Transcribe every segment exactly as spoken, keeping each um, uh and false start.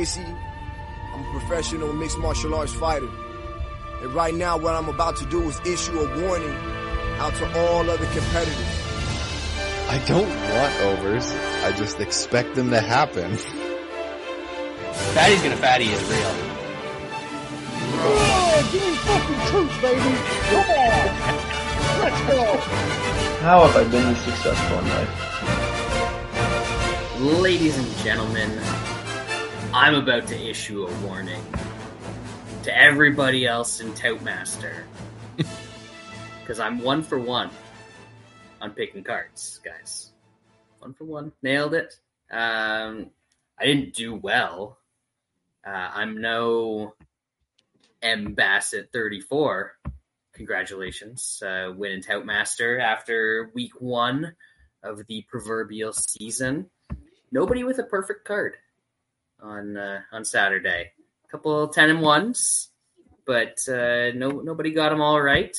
I'm a professional mixed martial arts fighter, and right now what I'm about to do is issue a warning out to all other competitors. I don't want overs, I just expect them to happen. Fatty's gonna fatty is real. Yeah, give me fucking truth, baby! Come on! Let's go! How have I been successful in life? Ladies and gentlemen, I'm about to issue a warning to everybody else in Toutmaster. Because I'm one for one on picking cards, guys. One for one. Nailed it. Um, I didn't do well. Uh, I'm no M. Bassett thirty-four. Congratulations. Uh, win in Toutmaster after week one of the proverbial season. Nobody with a perfect card on uh, on Saturday. A couple ten and ones, but uh, no nobody got them all right.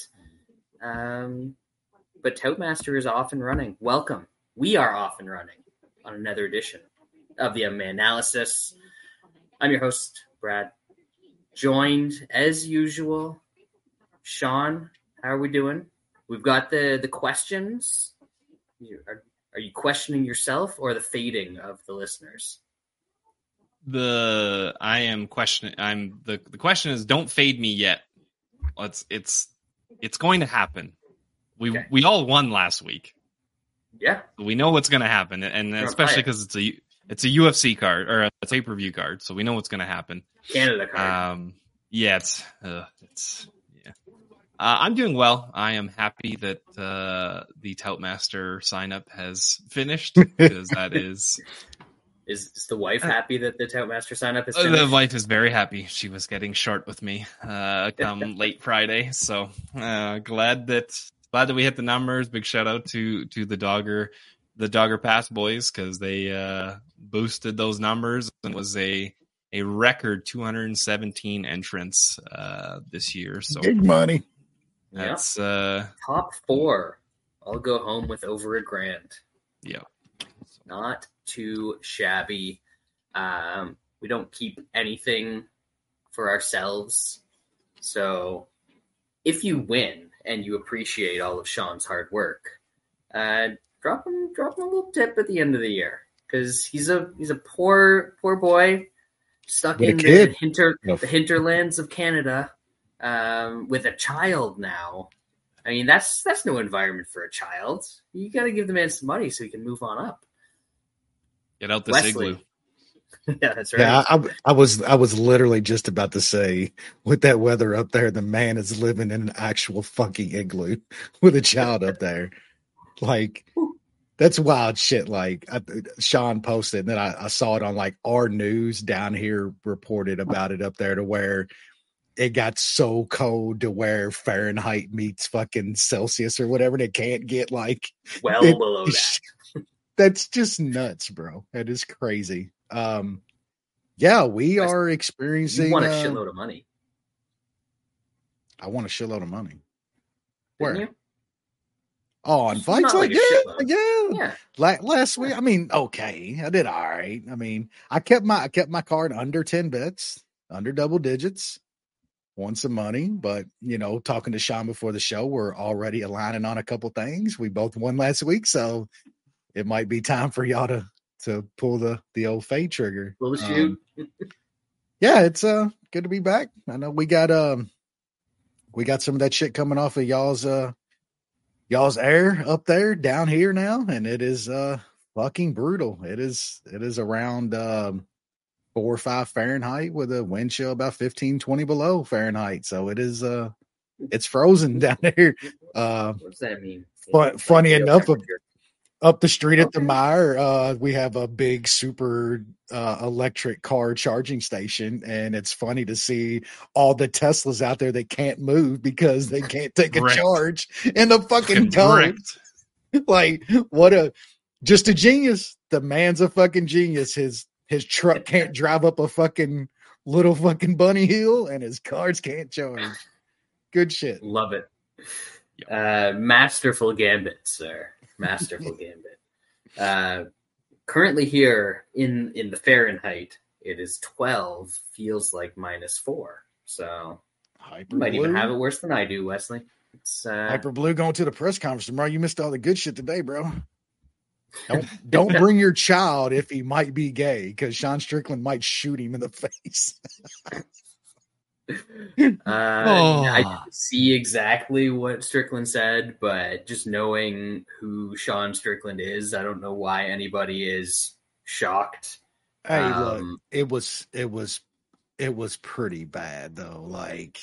Um, but Toutmaster is off and running. Welcome. We are off and running on another edition of the M M A Analysis. I'm your host, Brad. Joined, as usual, Sean. How are we doing? We've got the, the questions. You, are, are you questioning yourself or the fading of the listeners? The I am question. I'm the, the question is, don't fade me yet. It's it's it's going to happen. We okay. we all won last week. Yeah, we know what's going to happen, and You're especially because it's a it's a U F C card or a pay per view card, so we know what's going to happen. Canada card. Um, yeah, it's uh, it's yeah. Uh, I'm doing well. I am happy that uh, the Toutmaster sign up has finished because that is. Is, is the wife happy that the Toutmaster sign-up is finished? The wife is very happy. She was getting short with me uh, come late Friday. So uh, glad that glad that we hit the numbers. Big shout-out to to the Dogger the Dogger Pass boys because they uh, boosted those numbers. It was a, a record two hundred seventeen entrants uh, this year. So big money. That's yeah. uh, Top four. I'll go home with over a grand. Yeah. Not too shabby. Um, we don't keep anything for ourselves. So if you win and you appreciate all of Sean's hard work, uh, drop him drop him a little tip at the end of the year because he's a he's a poor poor boy stuck what in the, hinter, no. the hinterlands of Canada um, with a child now. I mean, that's that's no environment for a child. You got to give the man some money so he can move on up. Get out this igloo. Yeah, that's right. Yeah, I, I was I was literally just about to say, with that weather up there, the man is living in an actual fucking igloo with a child up there. Like, that's wild shit. Like, I, Sean posted, and then I, I saw it on, like, our news down here reported about it up there to where it got so cold to where Fahrenheit meets fucking Celsius or whatever. They can't get, like... Well it, below that. That's just nuts, bro. That is crazy. Um, yeah, we are experiencing... You want a uh, shitload of money. I want a shitload of money. Where? You? Oh, on fights? Like, like yeah, yeah. yeah. La- last week, I mean, okay. I did all right. I mean, I kept my I kept my card under ten bets, under double digits. Want some money, but, you know, talking to Sean before the show, we're already aligning on a couple things. We both won last week, so... It might be time for y'all to, to pull the, the old fade trigger. Pull the shoot. Um, yeah, it's uh good to be back. I know we got um we got some of that shit coming off of y'all's uh y'all's air up there down here now, and it is uh fucking brutal. It is it is around um four or five Fahrenheit with a wind chill about fifteen, twenty below Fahrenheit. So it is uh it's frozen down there. Uh, what does that mean? Fun, funny like enough. Up the street at the Meijer, uh, we have a big super uh, electric car charging station, and it's funny to see all the Teslas out there that can't move because they can't take a charge in the fucking cold. Like, what a just a genius. The man's a fucking genius. His his truck can't drive up a fucking little fucking bunny hill, and his cars can't charge. Good shit. Love it. Uh, masterful gambit, sir. Masterful gambit. Uh, currently here in, in the Fahrenheit, It is twelve, feels like minus four. So Hyper you might blue. even have it worse than I do, Wesley. It's uh, Hyper Blue going to the press conference tomorrow. You missed all the good shit today, bro. Don't, don't bring your child if he might be gay, because Sean Strickland might shoot him in the face. uh, oh. I didn't see exactly what Strickland said, but just knowing who Sean Strickland is, I don't know why anybody is shocked. Hey, um, look, it was it was it was pretty bad though. Like,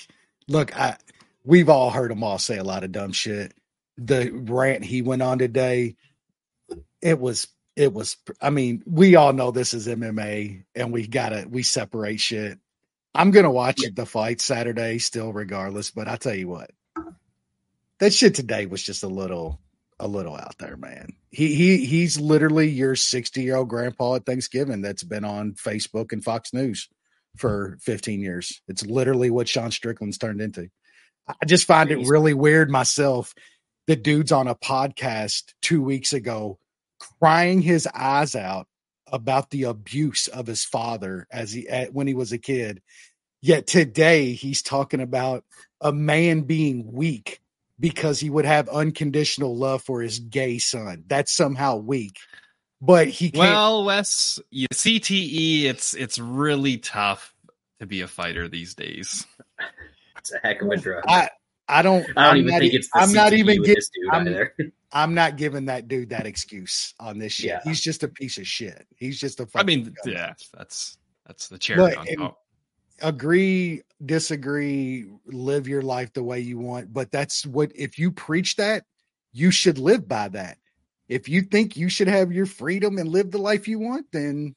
look, I we've all heard them all say a lot of dumb shit. The rant he went on today. It was, it was, I mean, we all know this is M M A and we gotta, we separate shit. I'm going to watch yeah. it, the fight Saturday still regardless, but I'll tell you what, that shit today was just a little, a little out there, man. He, he, he's literally your sixty year old grandpa at Thanksgiving that's been on Facebook and Fox News for fifteen years. It's literally what Sean Strickland's turned into. I just find it really weird myself. The dude's on a podcast two weeks ago crying his eyes out about the abuse of his father as he at, when he was a kid. Yet today he's talking about a man being weak because he would have unconditional love for his gay son. That's somehow weak. But he can't. Well, Wes, you C T E, it's it's really tough to be a fighter these days. It's a heck of a drug. I, I don't. I don't I'm even not, think it's. The I'm not even giving. I'm, I'm not giving that dude that excuse on this shit. Yeah. He's just a piece of shit. He's just a. I mean, guy. yeah, that's that's the cherry Look, on top. Agree, disagree, live your life the way you want. But that's what if you preach that, you should live by that. If you think you should have your freedom and live the life you want, then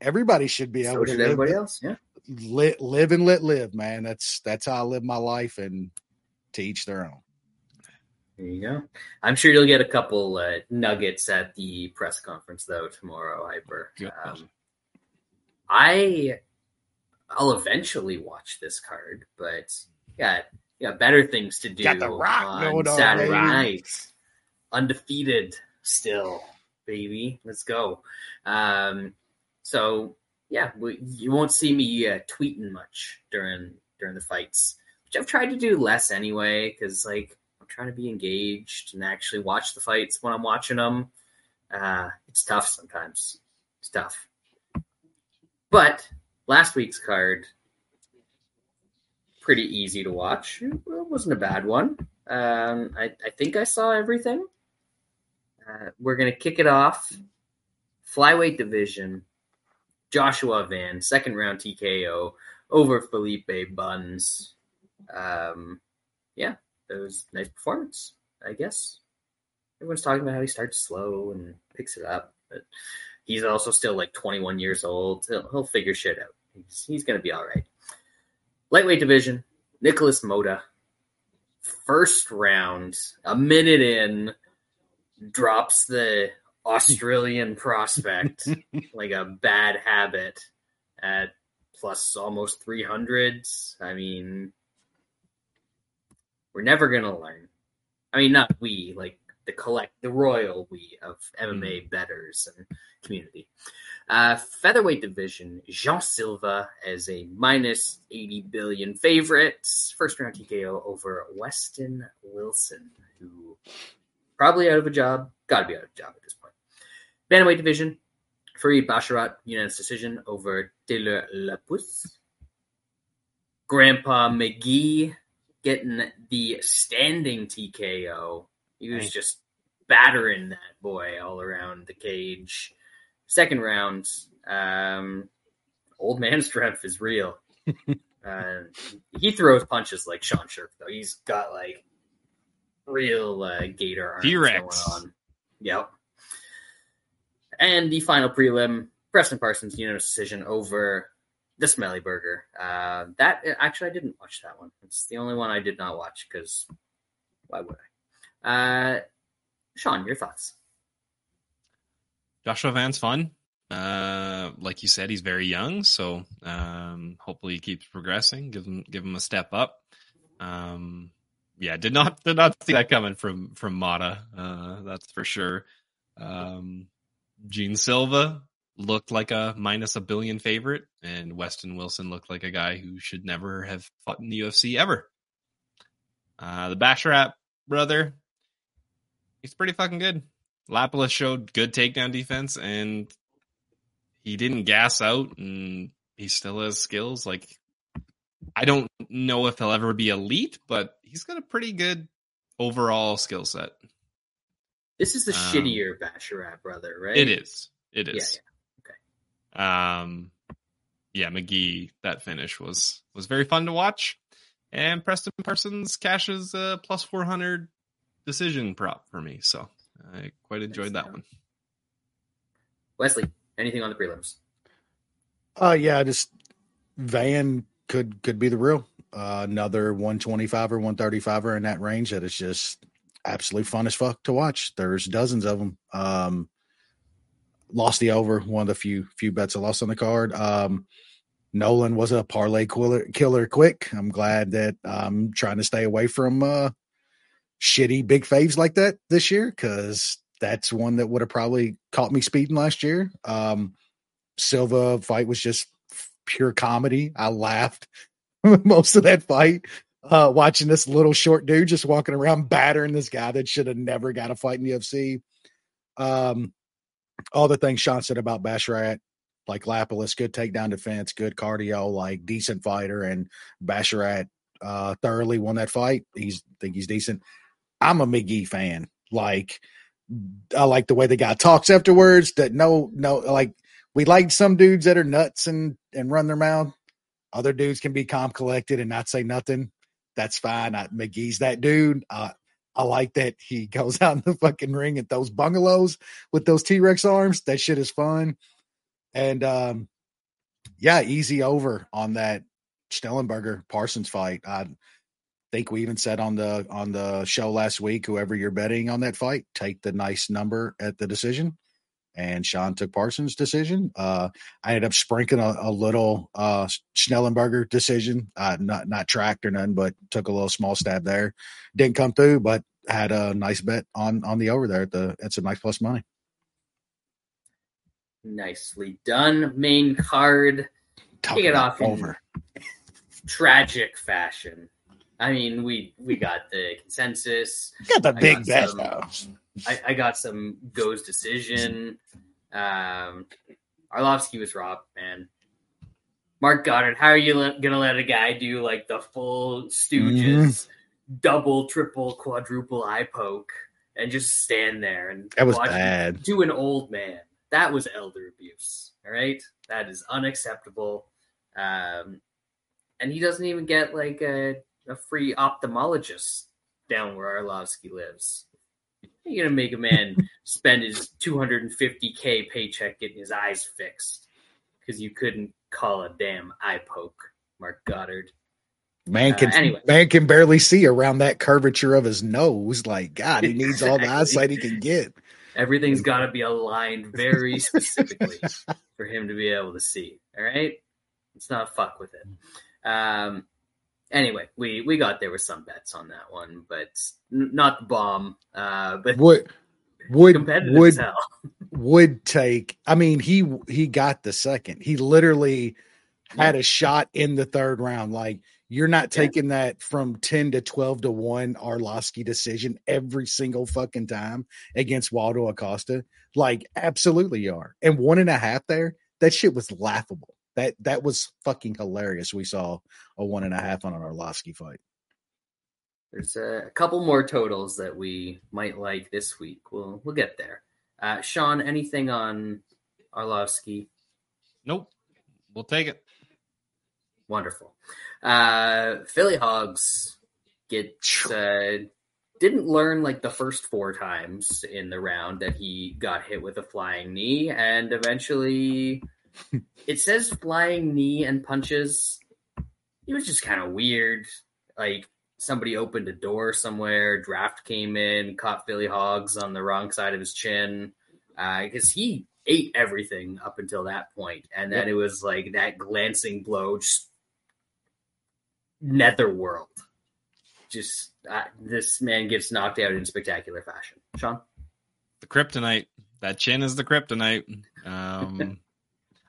everybody should be able so to. Should live everybody the, else, yeah. Live, live and let live, man. That's that's how I live my life and. To each their own. There you go. I'm sure you'll get a couple uh, nuggets at the press conference though tomorrow, Hyper. Um, I, I'll eventually watch this card, but yeah, yeah, better things to do. Got the Rock on Saturday night. Undefeated still, baby. Let's go. Um, so yeah, we, you won't see me uh, tweeting much during during the fights. I've tried to do less anyway because, like, I'm trying to be engaged and actually watch the fights when I'm watching them. Uh, it's tough sometimes. It's tough. But last week's card, pretty easy to watch. It wasn't a bad one. Um, I, I think I saw everything. Uh, we're going to kick it off. Flyweight division. Joshua Van, second round T K O over Felipe Buns. Um, yeah, it was a nice performance, I guess. Everyone's talking about how he starts slow and picks it up, but he's also still like twenty-one years old. He'll, he'll figure shit out. He's, he's going to be all right. Lightweight division, Nicholas Moda. First round, a minute in, drops the Australian prospect like a bad habit at plus almost three hundred. I mean... We're never going to learn. I mean, not we, like the collect, the royal we of M M A bettors and community. Uh, featherweight division, Jean Silva as a minus eighty billion favorite. First round T K O over Weston Wilson, who probably out of a job. Got to be out of a job at this point. Bantamweight division, Fareed Basharat, unanimous decision over Taylor Lapus. Grandpa McGee. Getting the standing T K O. He was just battering that boy all around the cage. Second round, um, old man strength is real. uh, he throws punches like Sean Shirk, though. He's got, like, real uh, gator arms T-Rex. Going on. Yep. And the final prelim, Preston Parsons, unanimous decision over... The Schnellenberger. Uh, that actually, I didn't watch that one. It's the only one I did not watch because why would I? Uh, Sean, your thoughts? Joshua Van's fun. Uh, like you said, he's very young, so um, hopefully he keeps progressing. Give him, give him a step up. Um, yeah, did not did not see that coming from from Mata. Uh, that's for sure. Um, Jean Silva. looked like a minus a billion favorite, and Weston Wilson looked like a guy who should never have fought in the U F C ever. Uh, the Basharat brother, he's pretty fucking good. Lapulus showed good takedown defense, and he didn't gas out, and he still has skills. Like, I don't know if he'll ever be elite, but he's got a pretty good overall skill set. This is the um, shittier Basharat brother, right? It is. It is. Yeah, yeah. Okay. Um, yeah, McGee, that finish was was very fun to watch. And Preston Parsons cashes a plus four hundred decision prop for me. So I quite enjoyed that one. Wesley, anything on the prelims? Uh, yeah, just Van could could be the real. Uh, another one twenty-five or one thirty-five-er in that range that is just absolutely fun as fuck to watch. There's dozens of them. Um, lost the over, one of the few few bets I lost on the card. Um, Nolan was a parlay killer, killer quick. I'm glad that I'm trying to stay away from uh, shitty big faves like that this year, because that's one that would have probably caught me speeding last year. Um, Silva fight was just pure comedy. I laughed most of that fight, uh, watching this little short dude just walking around battering this guy that should have never got a fight in the U F C. Um, all the things Sean said about Basharat, like Lapulus, good takedown defense, good cardio, like decent fighter, and Basharat uh, thoroughly won that fight. He's think he's decent. I'm a McGee fan. Like, I like the way the guy talks afterwards. That no, no, like we like some dudes that are nuts and and run their mouth. Other dudes can be calm, collected, and not say nothing. That's fine. I, McGee's that dude. Uh, I like that he goes out in the fucking ring at those bungalows with those T-Rex arms. That shit is fun. And, um, yeah, easy over on that Stellenberger Parsons fight. I think we even said on the on the show last week, whoever you're betting on that fight, take the nice number at the decision. And Sean took Parsons' decision. Uh, I ended up sprinkling a, a little uh, Schnellenberger decision, uh, not not tracked or nothing, but took a little small stab there. Didn't come through, but had a nice bet on on the over there. At the it's a nice plus money. Nicely done. Main card. Talk Take it off over. In tragic fashion. I mean, we we got the consensus. You got the I big bet, though. I, I got some goes decision. Um, Arlovski was robbed, man. Mark Goddard, how are you le- going to let a guy do like the full Stooges, mm-hmm. double, triple, quadruple eye poke and just stand there and that was watch bad. Do an old man? That was elder abuse. All right. That is unacceptable. Um, and he doesn't even get like a, a free ophthalmologist down where Arlovski lives. You're going to make a man spend his two hundred fifty thousand paycheck getting his eyes fixed because you couldn't call a damn eye poke, Mark Goddard. Man can uh, anyway. man can barely see around that curvature of his nose. Like, God, he needs exactly. all the eyesight he can get. Everything's got to be aligned very specifically for him to be able to see. All right? Let's not fuck with it. Um, anyway, we, we got there with some bets on that one, but n- not the bomb. Uh, but would would would, would take. I mean, he he got the second. He literally had a shot in the third round. Like, you're not taking yeah. that from ten to twelve to one Arlovski decision every single fucking time against Waldo Acosta. Like, absolutely you are. And one and a half there, that shit was laughable. That that was fucking hilarious. We saw a one and a half on an Arlovski fight. There's a couple more totals that we might like this week. We'll, we'll get there. Uh, Sean, anything on Arlovski? Nope. We'll take it. Wonderful. Uh, Philly Hoggs get, uh, didn't learn like the first four times in the round that he got hit with a flying knee. And eventually it says flying knee and punches. It was just kind of weird. Like somebody opened a door somewhere. Draft came in, caught Philly Hoggs on the wrong side of his chin. Uh, 'cause he ate everything up until that point. And then yep. it was like that glancing blow, just netherworld. Just uh, this man gets knocked out in spectacular fashion. Sean? The kryptonite. That chin is the kryptonite. Um,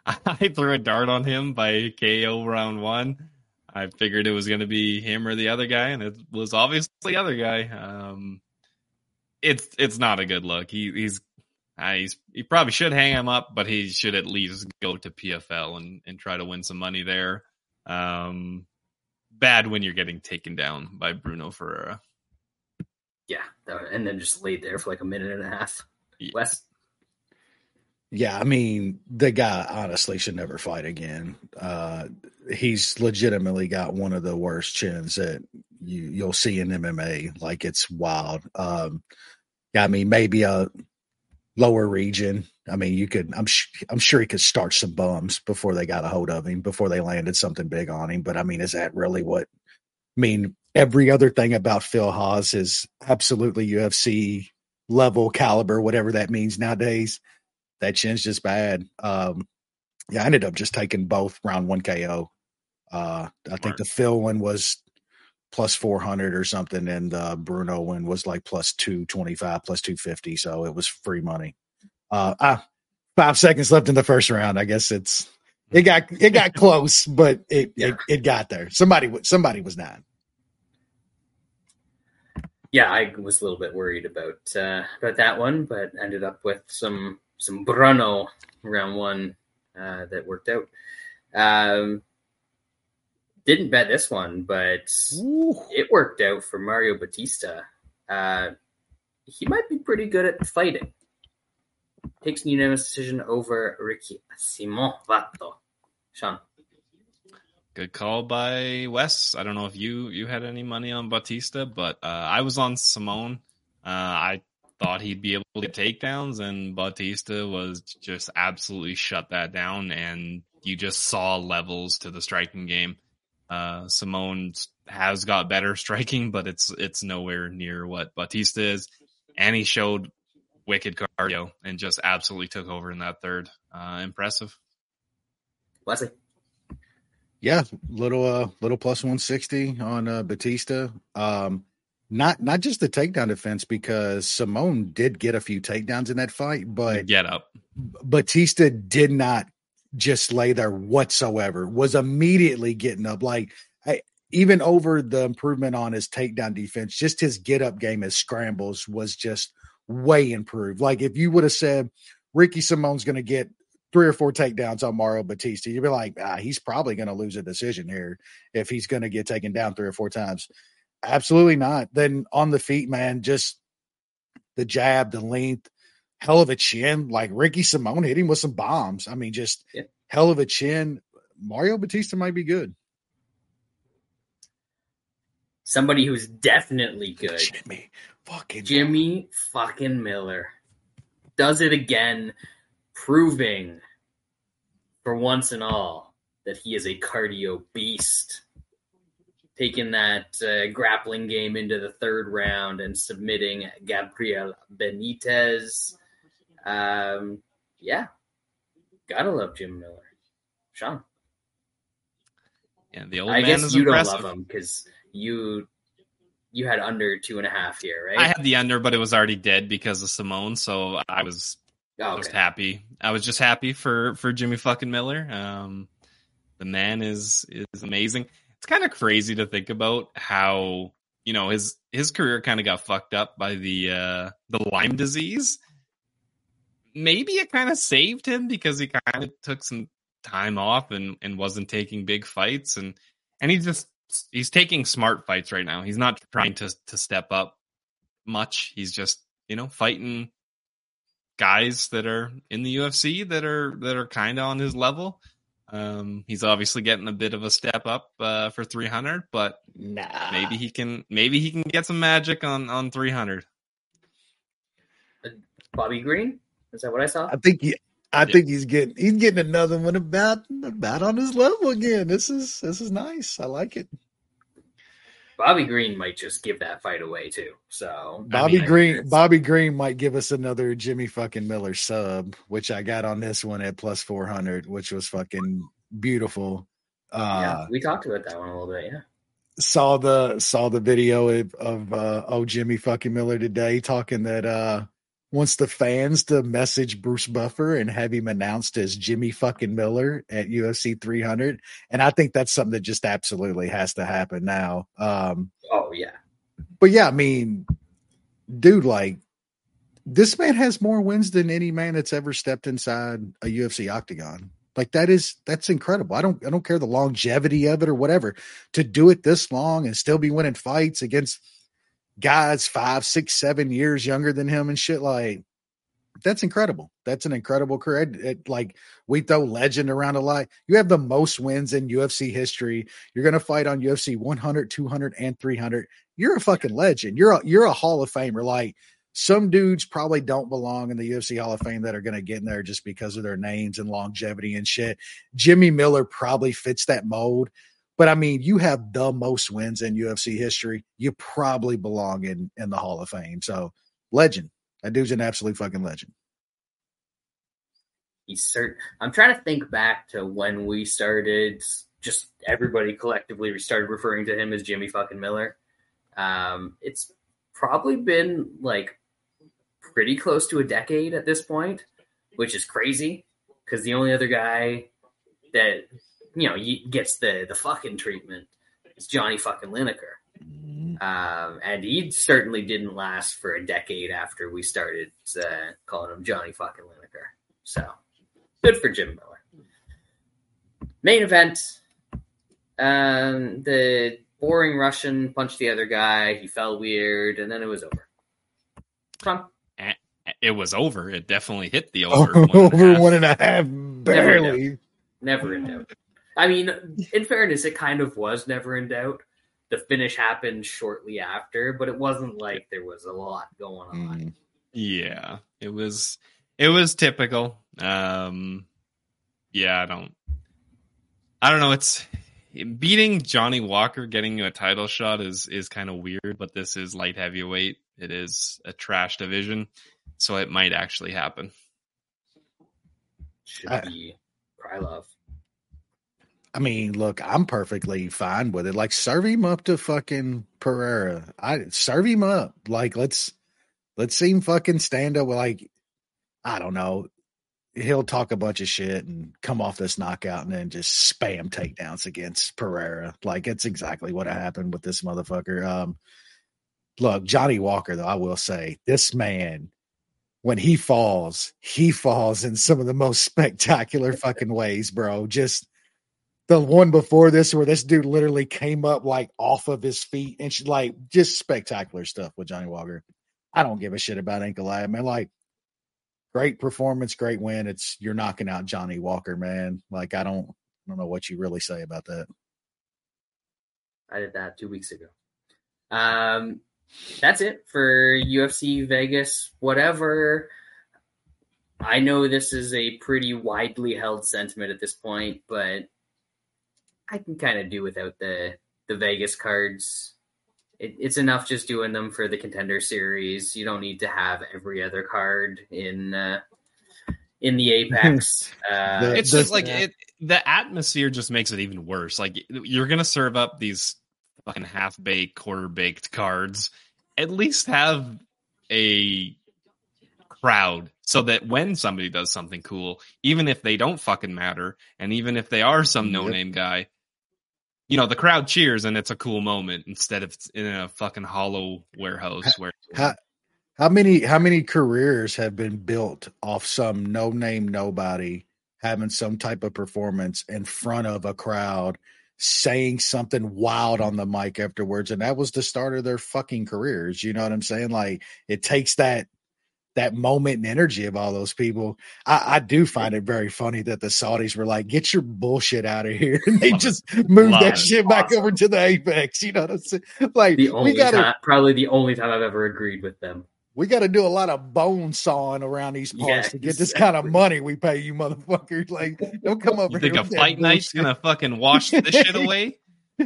I threw a dart on him by K O round one. I figured it was going to be him or the other guy, and it was obviously the other guy. Um, it's it's not a good look. He he's, uh, he's he probably should hang him up, but he should at least go to P F L and, and try to win some money there. Um, bad when you're getting taken down by Bruno Ferreira. Yeah, and then just laid there for like a minute and a half. Yeah. Wes? Yeah, I mean, the guy honestly should never fight again. Uh, he's legitimately got one of the worst chins that you, you'll see in M M A. Like, it's wild. Um, I mean, maybe a lower region. I mean, you could. I'm sh- I'm sure he could starch some bums before they got a hold of him, before they landed something big on him. But I mean, is that really what? I mean, every other thing about Phil Hoggs is absolutely U F C level caliber, whatever that means nowadays. That chin's just bad. Um, yeah, I ended up just taking both round one K O. Uh, I think the Phil one was plus four hundred or something, and the Bruno one was like plus two twenty-five, plus two fifty. So it was free money. Uh, I, five seconds left in the first round. I guess it's it got it got close, but it, yeah. it it got there. Somebody somebody was not. Yeah, I was a little bit worried about uh, about that one, but ended up with some. Some Bruno round one uh, that worked out. Um, didn't bet this one, but Ooh. It worked out for Mario Bautista. Uh, he might be pretty good at fighting. Takes a unanimous decision over Ricky Simon Vato. Sean. Good call by Wes. I don't know if you, you had any money on Bautista, but uh, I was on Simone. Uh, I thought he'd be able to take takedowns, and Bautista was just absolutely shut that down, and you just saw levels to the striking game. Uh, Simone has got better striking, but it's it's nowhere near what Bautista is, and he showed wicked cardio and just absolutely took over in that third. Uh, impressive. Wesley? Yeah, little uh, little plus one sixty on uh, Bautista. Um Not not just the takedown defense, because Simone did get a few takedowns in that fight, but get up. Bautista did not just lay there whatsoever, was immediately getting up. Like, I, even over the improvement on his takedown defense, just his get-up game, his scrambles was just way improved. Like, if you would have said Ricky Simone's going to get three or four takedowns on Mario Bautista, you'd be like, ah, he's probably going to lose a decision here if he's going to get taken down three or four times. Absolutely not. Then on the feet, man, just the jab, the length, hell of a chin. Like, Ricky Simon hit him with some bombs. I mean, just yeah. hell of a chin. Mario Bautista might be good. Somebody who's definitely good. Jimmy fucking Jimmy Miller. fucking Miller does it again, proving for once and all that he is a cardio beast. Taking that uh, grappling game into the third round and submitting Gabriel Benitez. Um, yeah. Gotta love Jim Miller. Sean. Yeah, the old I man guess is you impressive. Don't love him because you you had under two and a half here, right? I had the under, but it was already dead because of Simone, so I was oh, okay. just happy. I was just happy for, for Jimmy fucking Miller. Um, the man is is amazing. It's kind of crazy to think about how, you know, his his career kind of got fucked up by the uh, the Lyme disease. Maybe it kind of saved him because he kind of took some time off and, and wasn't taking big fights. And and he just he's taking smart fights right now. He's not trying to, to step up much. He's just, you know, fighting guys that are in the U F C that are that are kind of on his level. Um, he's obviously getting a bit of a step up uh, for three hundred, but nah. maybe he can maybe he can get some magic on, on three hundred. Bobby Green? Is that what I saw? I think he, I yeah. think he's getting he's getting another one about about on his level again. This is this is nice. I like it. Bobby Green might just give that fight away too. So Bobby I mean, Green, Bobby Green might give us another Jimmy fucking Miller sub, which I got on this one at plus four hundred, which was fucking beautiful. Uh, yeah, we talked about that one a little bit. Yeah, saw the saw the video of, of uh, oh Jimmy fucking Miller today talking that uh, wants the fans to message Bruce Buffer and have him announced as Jimmy fucking Miller at U F C three hundred. And I think that's something that just absolutely has to happen now. Um, oh, yeah. But, yeah, I mean, dude, like, this man has more wins than any man that's ever stepped inside a U F C octagon. Like, that is, that's incredible. I don't, I don't care the longevity of it or whatever. To do it this long and still be winning fights against guys five, six, seven years younger than him and shit, like, that's incredible. That's an incredible career. It, it, like, we throw legend around a lot. You have the most wins in U F C history. You're going to fight on U F C one hundred, two hundred, and three hundred. You're a fucking legend. You're a, you're a Hall of Famer. Like, some dudes probably don't belong in the U F C Hall of Fame that are going to get in there just because of their names and longevity and shit. Jimmy Miller probably fits that mold. But, I mean, you have the most wins in U F C history. You probably belong in, in the Hall of Fame. So, legend. That dude's an absolute fucking legend. He's certain. I'm trying to think back to when we started, just everybody collectively we started referring to him as Jimmy fucking Miller. Um, it's probably been, like, pretty close to a decade at this point, which is crazy because the only other guy that, you know, gets the, the fucking treatment is Johnny fucking Lineker. Mm-hmm. Um, and he certainly didn't last for a decade after we started uh, calling him Johnny fucking Lineker. So good for Jim Miller. Main event, um, the boring Russian punched the other guy. He fell weird, and then it was over. Trump. It was over. It definitely hit the over. Over one and a half. One and a half barely. Never in doubt. Never in doubt. I mean, in fairness, it kind of was never in doubt. The finish happened shortly after, but it wasn't like there was a lot going on. Mm. Yeah, it was. It was typical. Um, yeah, I don't. I don't know. It's. Beating Johnny Walker, getting you a title shot is, is kind of weird, but this is light heavyweight. It is a trash division, so it might actually happen. Should I, be Krylov. I mean, look, I'm perfectly fine with it. Like, serve him up to fucking Pereira. I serve him up. Like, let's let's see him fucking stand up. Like, I don't know. He'll talk a bunch of shit and come off this knockout and then just spam takedowns against Pereira. Like, it's exactly what happened with this motherfucker. Um, look, Johnny Walker, though, I will say, this man, when he falls, he falls in some of the most spectacular fucking ways, bro. Just the one before this where this dude literally came up, like, off of his feet and, she, like, just spectacular stuff with Johnny Walker. I don't give a shit about Ankelad, man. Like, great performance, great win. It's you're knocking out Johnny Walker, man. Like, I don't, I don't know what you really say about that. I did that two weeks ago. Um, that's it for U F C Vegas, whatever. I know this is a pretty widely held sentiment at this point, but I can kind of do without the the Vegas cards. It, it's enough just doing them for the Contender Series. You don't need to have every other card in uh, in the Apex. Uh, the, it's the, just like yeah. it, the atmosphere just makes it even worse. Like, you're gonna serve up these fucking half-baked, quarter-baked cards. At least have a crowd so that when somebody does something cool, even if they don't fucking matter, and even if they are some no-name yep. guy. You know, the crowd cheers and it's a cool moment instead of in a fucking hollow warehouse. Where how, how many how many careers have been built off some no name nobody having some type of performance in front of a crowd, saying something wild on the mic afterwards, and that was the start of their fucking careers. You know what I'm saying? Like, it takes that that moment and energy of all those people. I, I do find it very funny that the Saudis were like, get your bullshit out of here. And they Love just it. moved Love that it. shit awesome. back over to the Apex. You know what I'm saying? Like, the only we gotta, time, probably the only time I've ever agreed with them. We got to do a lot of bone sawing around these parts yeah, to get exactly. this kind of money we pay you motherfuckers. Like, don't come over you here. You think a fight night's going to fucking wash this shit away?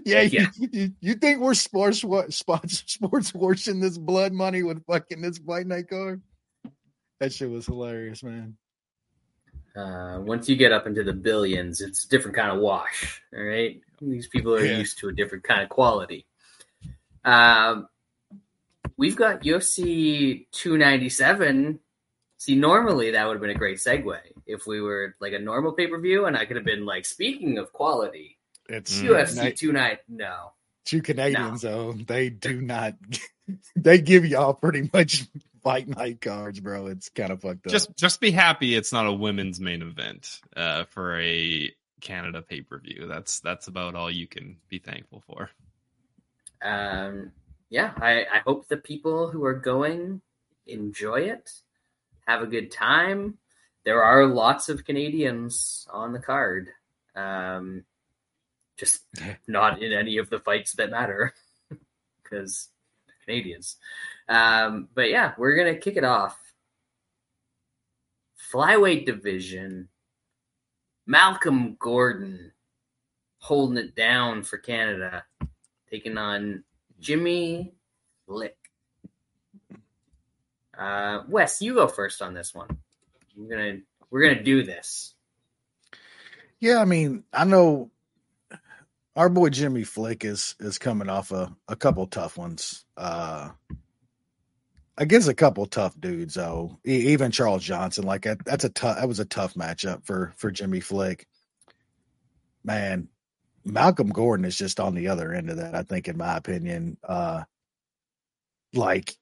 Yeah, yeah. You, you, you think we're sports, sports, sports washing this blood money with fucking this fight night card? That shit was hilarious, man. Uh, once you get up into the billions, it's a different kind of wash, all right? These people are yeah. used to a different kind of quality. Um, we've got U F C two ninety-seven See, normally that would have been a great segue if we were like a normal pay-per-view, and I could have been like, speaking of quality, it's U F C two ninety. No. You Canadians, no. though, they do not. They give y'all pretty much fight night cards, bro. It's kind of fucked up. Just, just be happy it's not a women's main event uh, for a Canada pay per view. That's that's about all you can be thankful for. Um, yeah, I, I hope the people who are going enjoy it, have a good time. There are lots of Canadians on the card. Um. Just not in any of the fights that matter because Canadians. Um, but yeah, we're going to kick it off. Flyweight division. Malcolm Gordon holding it down for Canada, taking on Jimmy Flick. Uh, Wes, you go first on this one. We're gonna we're gonna do this. Yeah, I mean, I know. Our boy Jimmy Flick is is coming off a, a couple tough ones. Uh, I guess a couple tough dudes, though. E- even Charles Johnson, like that, that's a tough. That was a tough matchup for for Jimmy Flick. Man, Malcolm Gordon is just on the other end of that. I think, in my opinion, uh, like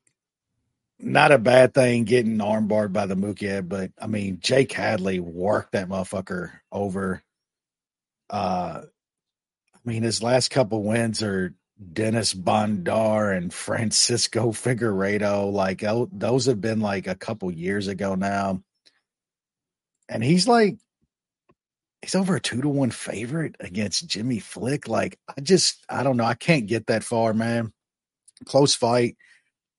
not a bad thing getting armbarred by the Mookhead, but I mean Jake Hadley worked that motherfucker over. Uh, I mean, his last couple wins are Dennis Bondar and Francisco Figueiredo. Like, oh, those have been like a couple years ago now. And he's like, he's over a two to one favorite against Jimmy Flick. Like, I just, I don't know. I can't get that far, man. Close fight.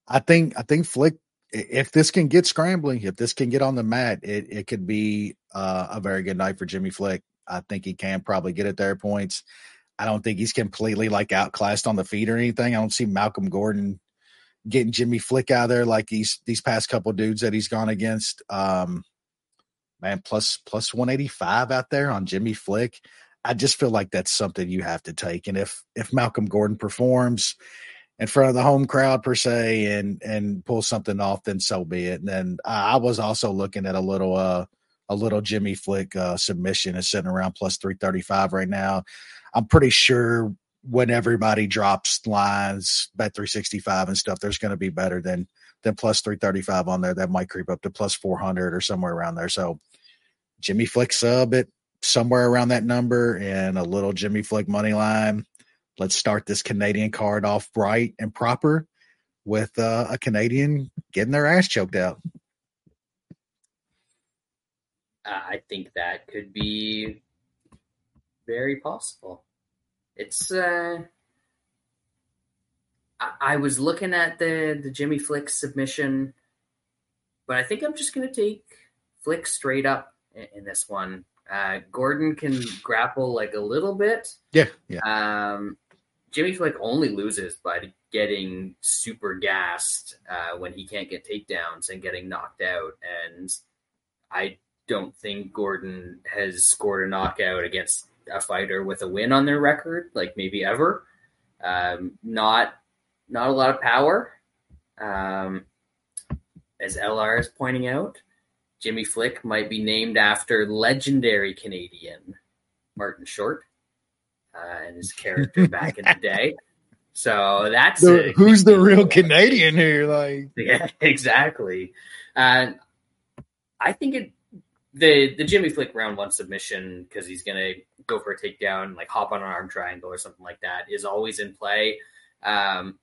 I think, I think Flick, if this can get scrambling, if this can get on the mat, it, it could be uh, a very good night for Jimmy Flick. I think he can probably get it there points. I don't think he's completely like outclassed on the feet or anything. I don't see Malcolm Gordon getting Jimmy Flick out of there like these these past couple dudes that he's gone against. Um, man, plus plus one eighty-five out there on Jimmy Flick. I just feel like that's something you have to take. And if if Malcolm Gordon performs in front of the home crowd per se and and pulls something off, then so be it. And then I was also looking at a little uh a little Jimmy Flick uh, submission is sitting around plus three thirty-five right now. I'm pretty sure when everybody drops lines, bet three sixty-five and stuff, there's going to be better than than plus three thirty-five on there. That might creep up to plus four hundred or somewhere around there. So Jimmy Flick sub it somewhere around that number and a little Jimmy Flick money line. Let's start this Canadian card off right and proper with uh, a Canadian getting their ass choked out. I think that could be very possible. It's, uh, I, I was looking at the, the Jimmy Flick submission, but I think I'm just going to take Flick straight up in, in this one. Uh, Gordon can grapple like a little bit. Yeah. Yeah. Um, Jimmy Flick only loses by getting super gassed uh, when he can't get takedowns and getting knocked out. And I, don't think Gordon has scored a knockout against a fighter with a win on their record, like maybe ever. Um, not, not a lot of power. Um, as L R is pointing out, Jimmy Flick might be named after legendary Canadian Martin Short uh, and his character back in the day. So that's the, who's the real Canadian here? Like, yeah, exactly. Uh, I think it, The the Jimmy Flick round one submission, because he's going to go for a takedown, like hop on an arm triangle or something like that, is always in play. Um,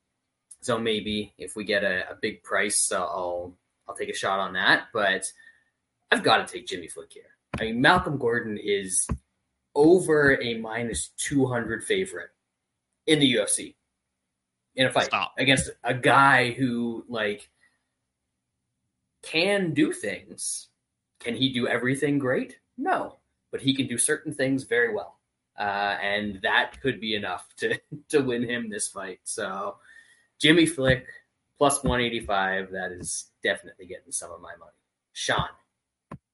so maybe if we get a, a big price, uh, I'll I'll take a shot on that. But I've got to take Jimmy Flick here. I mean, Malcolm Gordon is over a minus two hundred favorite in the U F C in a fight Stop. against a guy who, like, can do things. Can he do everything great? No, but he can do certain things very well. Uh, and that could be enough to, to win him this fight. So Jimmy Flick, plus one eighty-five, that is definitely getting some of my money. Sean,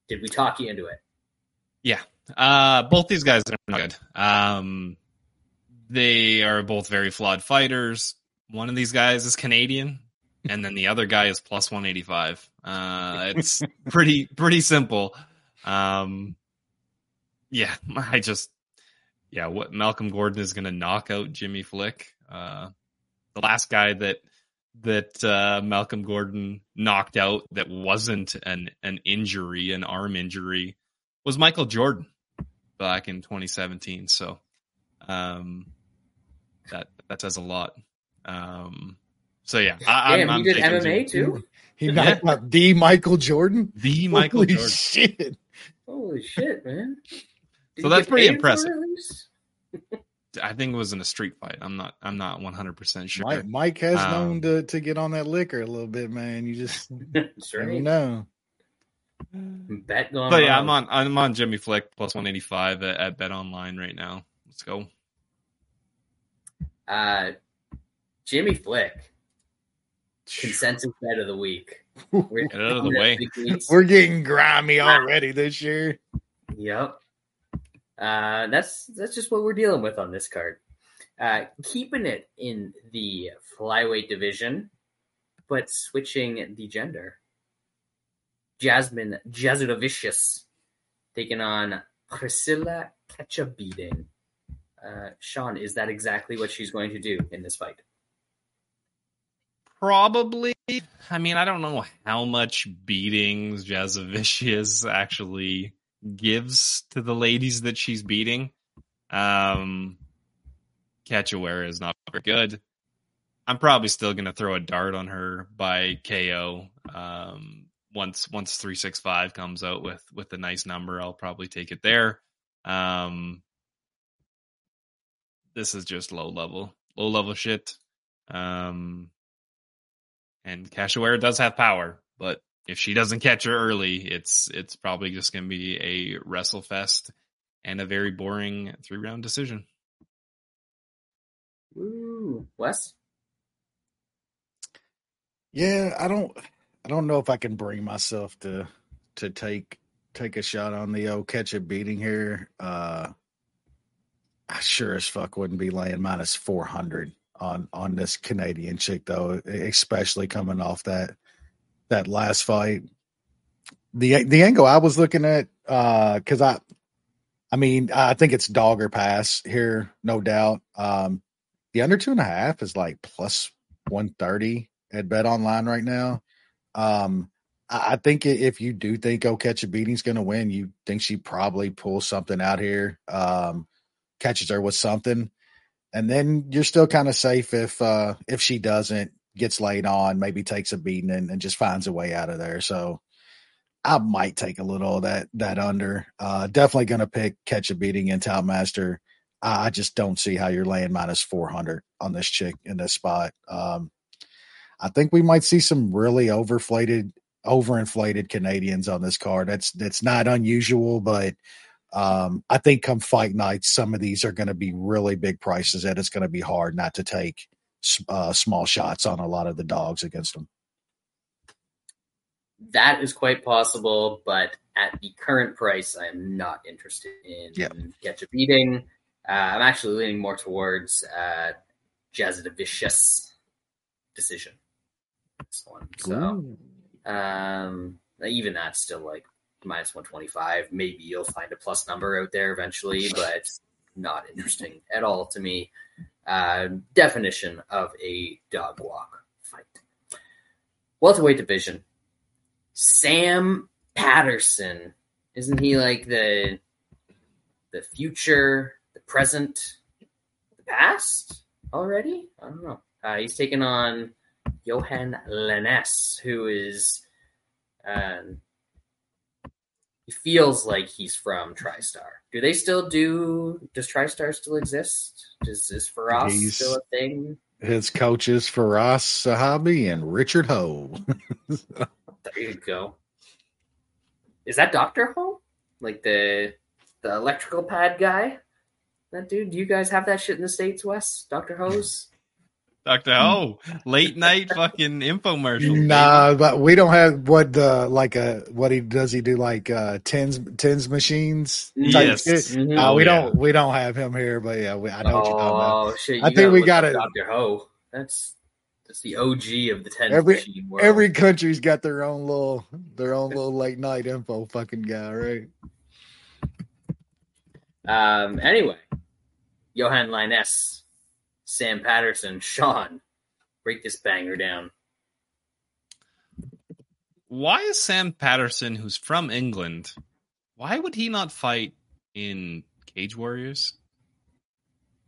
did we talk you into it? Yeah. Uh, both these guys are not good. Um, they are both very flawed fighters. One of these guys is Canadian. and then the other guy is plus one eighty-five. Uh, it's pretty pretty simple. Um, yeah, I just yeah, what Malcolm Gordon is going to knock out Jimmy Flick. Uh, the last guy that that uh, Malcolm Gordon knocked out that wasn't an an injury, an arm injury, was Michael Jordan back in twenty seventeen. So um, that that says a lot. Um, so yeah, I, Damn, I'm, I'm he did M M A too. He knocked out the Michael Jordan. The Michael Holy Jordan. Shit. Holy shit, man! Did so that's pretty impressive. I think it was in a street fight. I'm not. I'm not one hundred percent sure. Mike, Mike has um, known to, to get on that liquor a little bit, man. You just sure don't know. Bet going but yeah, on. I'm on. I'm on Jimmy Flick plus one eighty-five at, at Bet Online right now. Let's go. Uh, Jimmy Flick, consensus bet of the week. We're Get out of the way. We're getting grimy already this year. Yep. Uh, that's that's just what we're dealing with on this card. Uh, keeping it in the flyweight division, but switching the gender. Jasmine Jazurovicius taking on Priscilla Ketchabidin. Uh, Sean, is that exactly what she's going to do in this fight? Probably. I mean, I don't know how much beatings Jazurovicius actually gives to the ladies that she's beating. Um, Cachoeira is not very good. I'm probably still going to throw a dart on her by K O. Um, once once three sixty-five comes out with with a nice number, I'll probably take it there. Um, this is just low level, low level shit. Um, and Cachoeira does have power, but if she doesn't catch her early, it's it's probably just going to be a wrestle fest and a very boring three round decision. Ooh, Wes? Yeah, I don't, I don't know if I can bring myself to to take take a shot on the old catch a beating here. Uh, I sure as fuck wouldn't be laying minus four hundred on on this Canadian chick though, especially coming off that. That last fight, the the angle I was looking at, because uh, I, I mean, I think it's dog or pass here, no doubt. Um, the under two and a half is like plus one thirty at Bet Online right now. Um, I, I think if you do think Oh Catch a Beating's going to win, you think she probably pulls something out here, um, catches her with something, and then you're still kind of safe if uh, if she doesn't. Gets laid on, maybe takes a beating and, and just finds a way out of there. So I might take a little of that, that under. Uh, definitely going to pick catch a beating in Top Master. I just don't see how you're laying minus four hundred on this chick in this spot. Um, I think we might see some really overflated, overinflated Canadians on this card. That's, that's not unusual, but um, I think come fight night, some of these are going to be really big prices that it's going to be hard not to take Uh, small shots on a lot of the dogs against them. That is quite possible, but at the current price, I'm not interested in yep. catch a beating. Uh, I'm actually leaning more towards uh, Jazurovicius decision. This one, so um, even that's still like minus one twenty-five. Maybe you'll find a plus number out there eventually, but not interesting at all to me. Uh, definition of a dog walk fight. Welterweight division. Sam Patterson. Isn't he like the the future, the present, the past already? I don't know. Uh, he's taking on Johan Lennes, who is um, he feels like he's from TriStar. Do they still do? Does TriStar still exist? Does is Faraz He's, still a thing? His coaches Faraz Sahabi and Richard Ho. There you go. Is that Doctor Ho? Like the the electrical pad guy? That dude? Do you guys have that shit in the States, Wes? Doctor Ho's? Doctor Ho, late night fucking infomercial. Nah, but we don't have what uh, like a what he does. He do like uh, tens tens machines. Yes, mm-hmm. uh, we yeah. don't we don't have him here. But yeah, we, I know. Oh, what you're talking about. Shit, you I think we got it, Doctor Ho. That's It's the O G of the tennis every, machine world. Every country's got their own little their own little late night info fucking guy, right? Um. Anyway, Johan Liness, Sam Patterson, Sean, break this banger down. Why is Sam Patterson, who's from England, why would he not fight in Cage Warriors?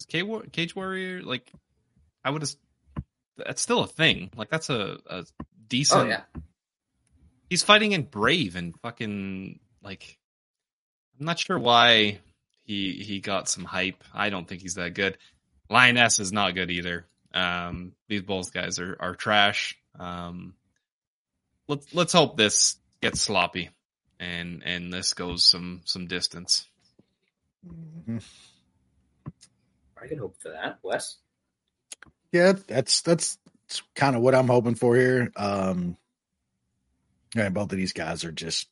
Is Cage, War- Cage Warrior, like, I would have, that's still a thing. Like, that's a, a decent. Oh, yeah. He's fighting in Brave and fucking, like, I'm not sure why he he got some hype. I don't think he's that good. Lioness is not good either. Um, these Bulls guys are, are trash. Um, let's let's hope this gets sloppy and and this goes some some distance. Mm-hmm. I can hope for that, Wes. Yeah, that's that's, that's kind of what I'm hoping for here. Um, yeah, both of these guys are just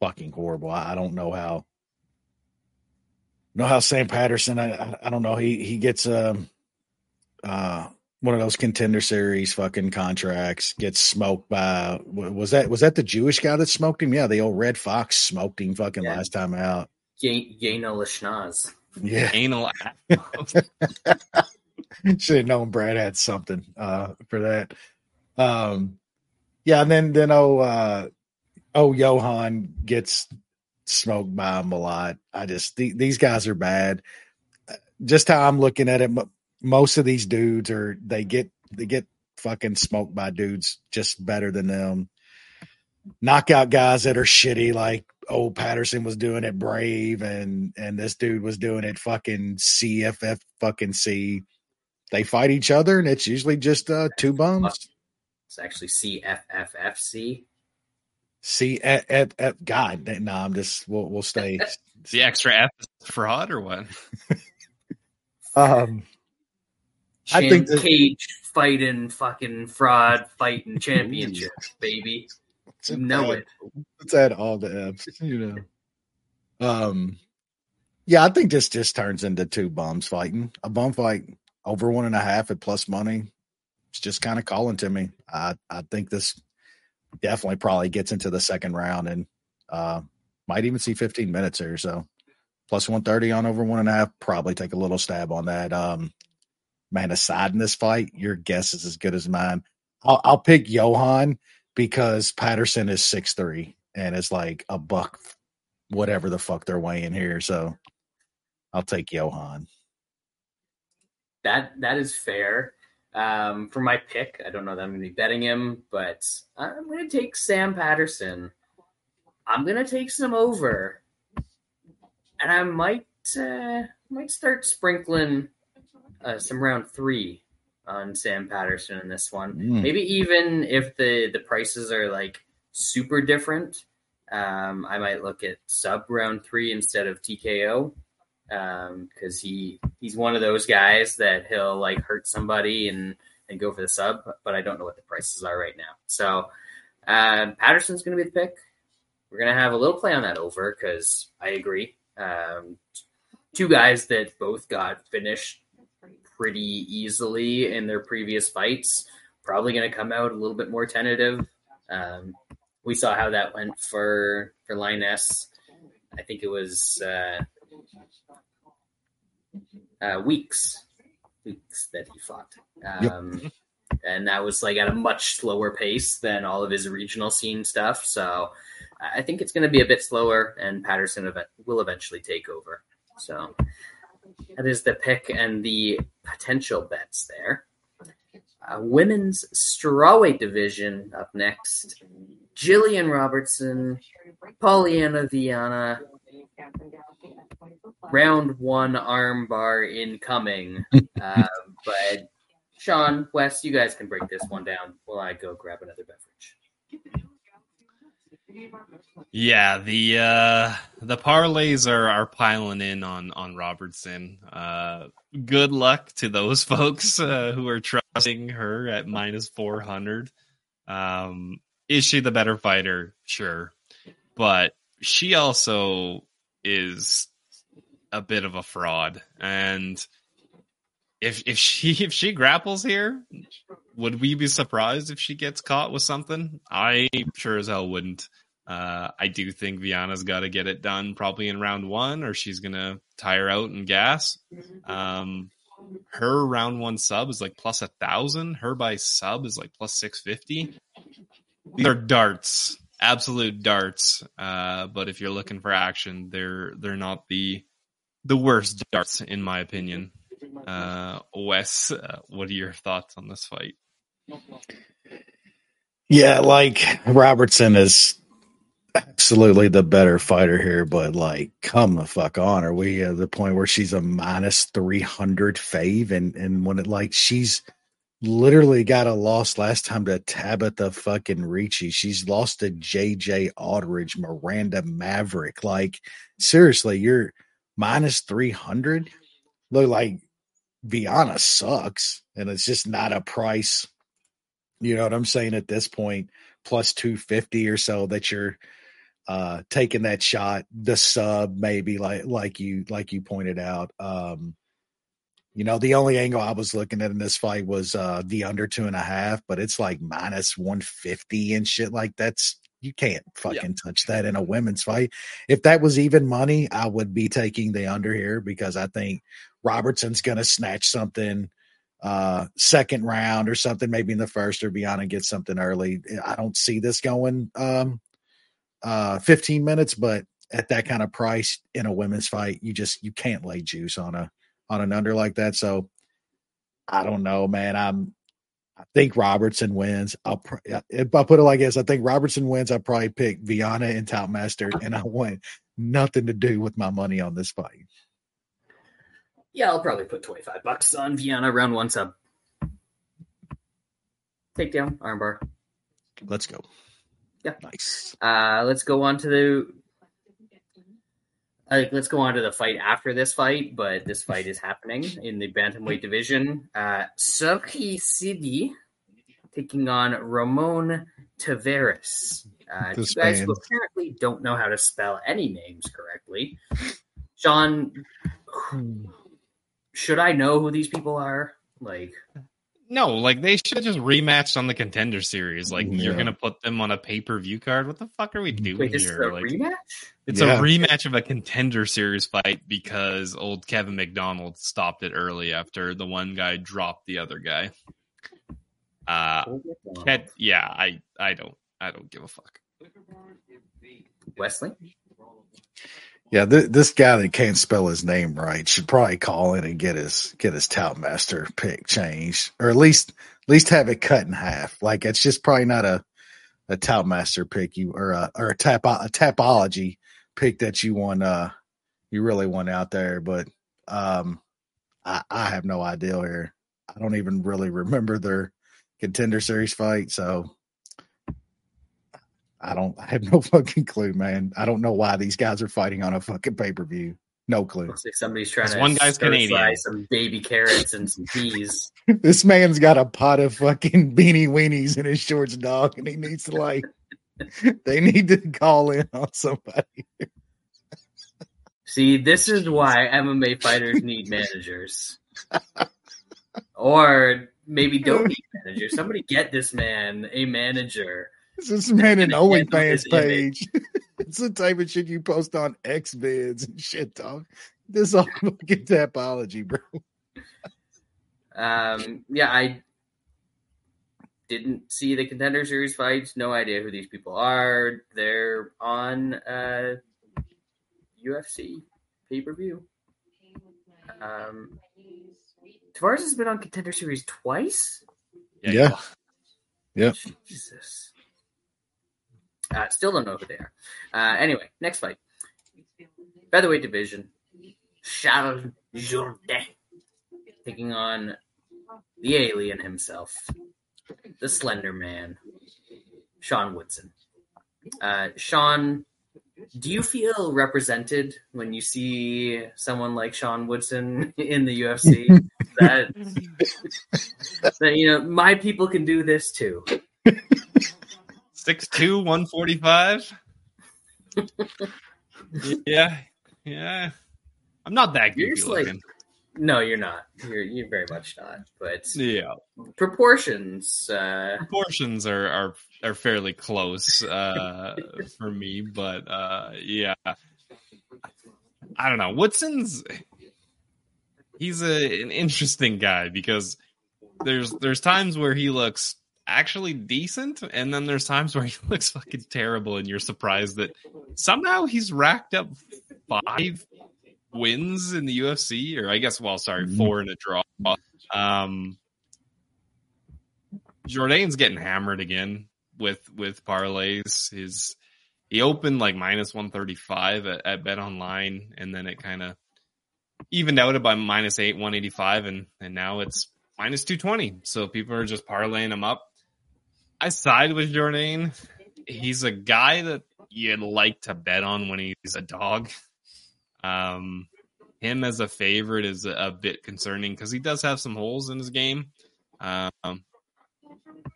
fucking horrible. I, I don't know how. Know how Sam Patterson? I, I I don't know. He he gets um uh one of those contender series fucking contracts. Gets smoked by was that was that the Jewish guy that smoked him? Yeah, the old Red Fox smoked him fucking yeah. last time out. Yaino Lishnaz. Yeah, anal. Should have known Brad had something uh, for that. Um, yeah, and then then oh uh, oh Johan gets smoked by him a lot. I just th- these guys are bad. Just how I'm looking at it, m- most of these dudes are they get they get fucking smoked by dudes just better than them. Knockout guys that are shitty like old Patterson was doing it Brave and and this dude was doing it fucking C F F fucking C. They fight each other and it's usually just uh, two bums. It's actually C F F F C. C F F God, no, nah, I'm just we'll we'll stay. The extra F is fraud or what? um, I think this- cage fighting fucking fraud fighting championship, baby. Let's know add, it. Let's add all the F's, you know. Um, yeah, I think this just turns into two bums fighting. A bum fight over one and a half at plus money. It's just kind of calling to me. I, I think this definitely probably gets into the second round and uh, might even see fifteen minutes here. So plus one thirty on over one and a half. Probably take a little stab on that. Um, man, aside in this fight, your guess is as good as mine. I'll, I'll pick Johan. Because Patterson is six three and it's like a buck, whatever the fuck they're weighing here. So I'll take Johan. That that is fair. Um, for my pick, I don't know that I'm going to be betting him, but I'm going to take Sam Patterson. I'm going to take some over, and I might uh, might start sprinkling uh, some round three on Sam Patterson in this one. Mm. Maybe even if the, the prices are like super different, um, I might look at sub round three instead of T K O. Um, cause he, he's one of those guys that he'll like hurt somebody and, and go for the sub, but I don't know what the prices are right now. So uh, Patterson's going to be the pick. We're going to have a little play on that over. Cause I agree. Um, two guys that both got finished pretty easily in their previous fights, probably going to come out a little bit more tentative. Um, we saw how that went for, for Liness. I think it was uh, uh, weeks, weeks that he fought. Um, yep. And that was like at a much slower pace than all of his regional scene stuff. So I think it's going to be a bit slower and Patterson will eventually take over. So that is the pick and the potential bets there. Uh, women's strawweight division up next. Jillian Robertson, Polyana Viana. Round one armbar incoming. Uh, but Sean, Wes, you guys can break this one down while I go grab another beverage. Yeah, the uh, the parlays are, are piling in on, on Robertson. Uh, good luck to those folks uh, who are trusting her at minus four hundred. Um, is she the better fighter? Sure. But she also is a bit of a fraud. And if if she if she grapples here, would we be surprised if she gets caught with something? I sure as hell wouldn't. Uh, I do think Viana's got to get it done probably in round one, or she's going to tire out and gas. Um, her round one sub is like plus a thousand. Her by sub is like plus six fifty. These are darts, absolute darts. Uh, but if you're looking for action, they're, they're not the, the worst darts in my opinion. Uh, Wes, uh, what are your thoughts on this fight? Yeah, like Robertson is absolutely the better fighter here, but like, come the fuck on. Are we at the point where she's a minus three hundred fave? And, and when it like, she's literally got a loss last time to Tabitha fucking Ricci. She's lost to J J Aldridge, Miranda Maverick. Like, seriously, you're minus three hundred? Look, like, Viana sucks, and it's just not a price, you know what I'm saying, at this point, plus two fifty or so that you're uh, taking that shot, the sub maybe, like like you like you pointed out. Um, you know, the only angle I was looking at in this fight was uh, the under two and a half, but it's like minus one fifty and shit like that's you can't fucking yeah. touch that in a women's fight. If that was even money, I would be taking the under here because I think Robertson's going to snatch something uh, second round or something, maybe in the first, or Viana gets something early. I don't see this going um, uh, fifteen minutes, but at that kind of price in a women's fight, you just, you can't lay juice on a, on an under like that. So I don't know, man. I'm, I think Robertson wins. I'll pr- if I put it like this, I think Robertson wins. I probably pick Viana and Topmaster, and I want nothing to do with my money on this fight. Yeah, I'll probably put twenty-five bucks on Viana round one sub. Takedown, armbar. Let's go. Yeah, nice. Uh, let's go on to the. Uh, let's go on to the fight after this fight, but this fight is happening in the bantamweight division. Uh, Soki Sidi taking on Ramon Tavares. Uh, you guys who apparently don't know how to spell any names correctly. Sean, should I know who these people are? Like, no, like they should have just rematched on the Contender Series. Like, yeah. You're gonna put them on a pay-per-view card. What the fuck are we doing Wait, this here? Is a like, rematch? It's yeah. a rematch of a Contender Series fight because old Kevin McDonald stopped it early after the one guy dropped the other guy. Uh, Ket, yeah, I, I don't, I don't give a fuck. Wesley. Yeah, th- this guy that can't spell his name right should probably call in and get his get his Toutmaster pick changed, or at least at least have it cut in half. Like it's just probably not a a Toutmaster pick you or a or a tap a Tapology pick that you want uh you really want out there. But um, I, I have no idea here. I don't even really remember their Contender Series fight, so. I don't, I have no fucking clue, man. I don't know why these guys are fighting on a fucking pay-per-view. No clue. Looks like somebody's trying to one guy's Canadian. Some baby carrots and some peas. This man's got a pot of fucking beanie weenies in his shorts, dog, and he needs to like, they need to call in on somebody. See, this is why M M A fighters need managers. Or maybe don't need managers. Somebody get this man a manager. It's this man an OnlyFans page. It's the type of shit you post on X vids and shit, dog. This is all fucking Tapology, bro. Um, yeah, I didn't see the Contender Series fights. No idea who these people are. They're on uh, U F C pay-per-view. Um, Tavares has been on Contender Series twice? Yeah. Yeah. yeah. Jesus. Uh, still don't know who they are. Uh, anyway, next fight. Featherweight division. Charles Jourdain taking on the alien himself, the Slender Man, Sean Woodson. Uh, Sean, do you feel represented when you see someone like Sean Woodson in the U F C? that, that, you know, my people can do this too. six two, one forty-five. Yeah. Yeah. I'm not that goofy looking. Like, No, you're not. You're you're very much not. But yeah, proportions. Uh... Proportions are, are are fairly close uh, for me. But uh, yeah, I don't know. Woodson's he's a, an interesting guy because there's there's times where he looks actually decent, and then there's times where he looks fucking terrible, and you're surprised that somehow he's racked up five wins in the U F C, or I guess, well, sorry, four in a draw. Um, Jourdain's getting hammered again with with parlays. His he opened like minus one thirty five at, at Bet Online, and then it kind of evened out by minus eight one eighty five, and and now it's minus two twenty. So people are just parlaying him up. I side with Jourdain. He's a guy that you'd like to bet on when he's a dog. Um, him as a favorite is a, a bit concerning because he does have some holes in his game. Um,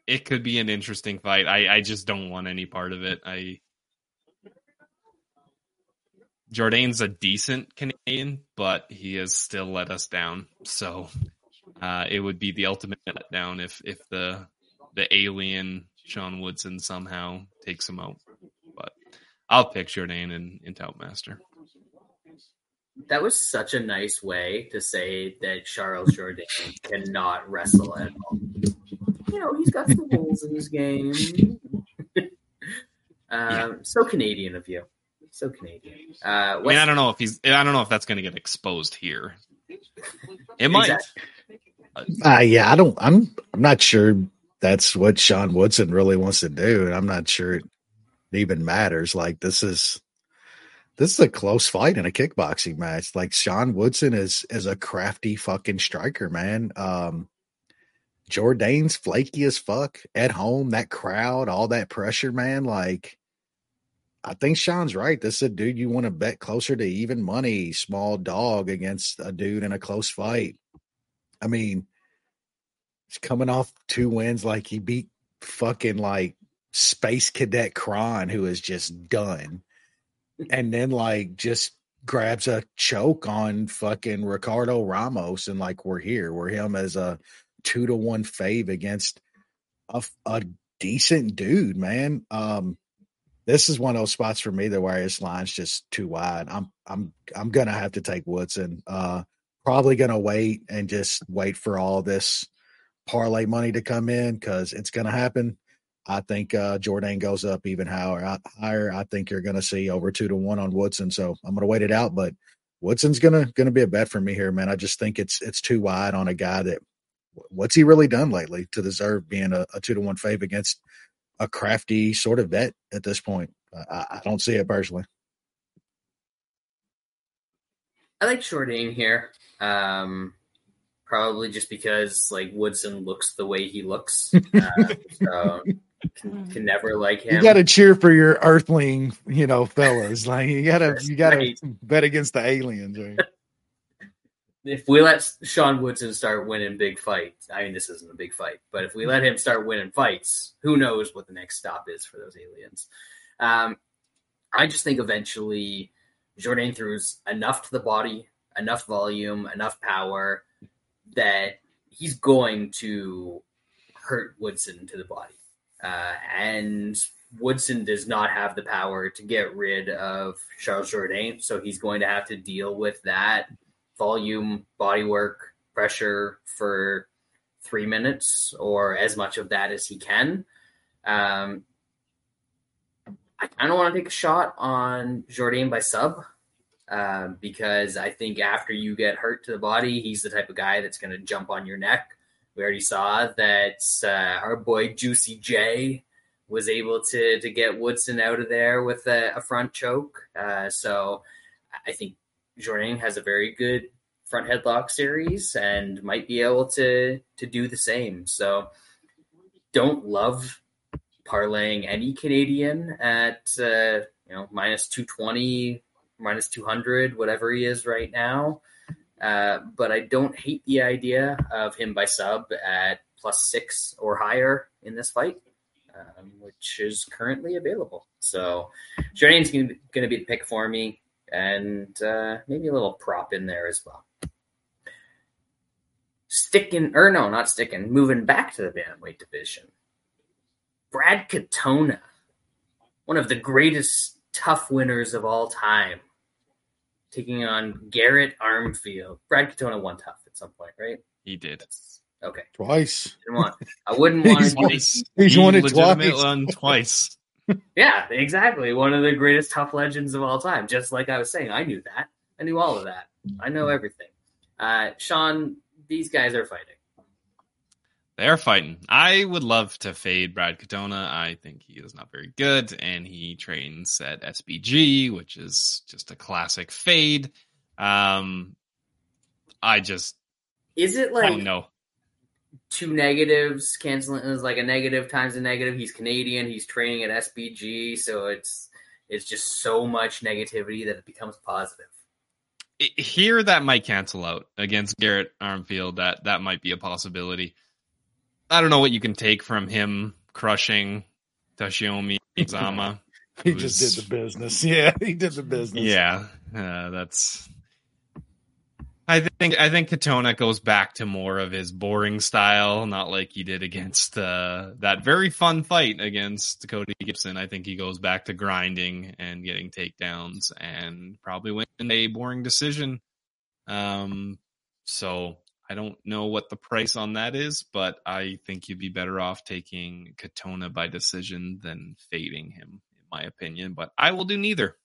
it could be an interesting fight. I, I just don't want any part of it. I Jourdain's a decent Canadian, but he has still let us down. So uh, it would be the ultimate letdown if if the the alien Sean Woodson somehow takes him out. But I'll pick Jourdain in, in Toutmaster. That was such a nice way to say that Charles Jourdain cannot wrestle at all. You know, he's got some holes in his game. um, yeah. So Canadian of you. So Canadian. Uh, I mean, I don't know if he's. I don't know if that's going to get exposed here. It might. Exactly. Uh, yeah, I don't. I'm. I'm not sure that's what Sean Woodson really wants to do, and I'm not sure it even matters. Like this is. This is a close fight in a kickboxing match. Like Sean Woodson is is a crafty fucking striker, man. Um, Jourdain's flaky as fuck at home. That crowd, all that pressure, man. Like, I think Sean's right. This is a dude you want to bet closer to even money, small dog against a dude in a close fight. I mean, he's coming off two wins. Like he beat fucking like Space Cadet Kron, who is just done. And then, like, just grabs a choke on fucking Ricardo Ramos, and like we're here. We're him as a two to one fave against a, a decent dude, man. Um, this is one of those spots for me that where his line's just too wide. I'm I'm I'm gonna have to take Woodson. Uh, probably gonna wait and just wait for all this parlay money to come in because it's gonna happen. I think uh, Jourdain goes up even higher. Higher, I think you're going to see over two to one on Woodson. So I'm going to wait it out, but Woodson's going to going to be a bet for me here, man. I just think it's it's too wide on a guy that what's he really done lately to deserve being a, a two to one fave against a crafty sort of vet at this point. I, I don't see it personally. I like Jourdain here, um, probably just because like Woodson looks the way he looks. Uh, so. Can, can never like him. You got to cheer for your earthling, you know, fellas. Like you got to, you got to bet against the aliens. Right? If we let Sean Woodson start winning big fights, I mean, this isn't a big fight, but if we let him start winning fights, who knows what the next stop is for those aliens? Um, I just think eventually Jourdain throws enough to the body, enough volume, enough power that he's going to hurt Woodson to the body. Uh, and Woodson does not have the power to get rid of Charles Jourdain, so he's going to have to deal with that volume, body work, pressure for three minutes or as much of that as he can. Um, I kind of want to take a shot on Jourdain by sub uh, because I think after you get hurt to the body, he's the type of guy that's going to jump on your neck. We already saw that uh, our boy Juicy J was able to to get Woodson out of there with a, a front choke. Uh, so I think Jourdain has a very good front headlock series and might be able to to do the same. So don't love parlaying any Canadian at uh, you know minus two twenty, minus two hundred, whatever he is right now. Uh, but I don't hate the idea of him by sub at plus six or higher in this fight, um, which is currently available. So Jourdain's going to be the pick for me, and uh, maybe a little prop in there as well. sticking, or no, not sticking, moving back to the bantamweight division. Brad Katona, one of the greatest tough winners of all time, taking on Garrett Armfield. Brad Katona won tough at some point, right? He did. Okay. Twice. Won. I wouldn't want to. Twice. He's he won it twice. twice. Yeah, exactly. One of the greatest tough legends of all time. Just like I was saying, I knew that. I knew all of that. I know everything. Uh, Sean, these guys are fighting. They're fighting. I would love to fade Brad Katona. I think he is not very good, and he trains at S B G, which is just a classic fade. Um, I just is it like I don't know. Two negatives canceling is like a negative times a negative. He's Canadian. He's training at S B G, so it's it's just so much negativity that it becomes positive. It, here, that might cancel out against Garrett Armfield. That that might be a possibility. I don't know what you can take from him crushing Toshiomi Izama. He just did the business. Yeah, he did the business. Yeah, uh, that's. I think I think Katona goes back to more of his boring style, not like he did against uh, that very fun fight against Cody Gibson. I think he goes back to grinding and getting takedowns and probably winning a boring decision. Um, so. I don't know what the price on that is, but I think you'd be better off taking Katona by decision than fading him, in my opinion. But I will do neither.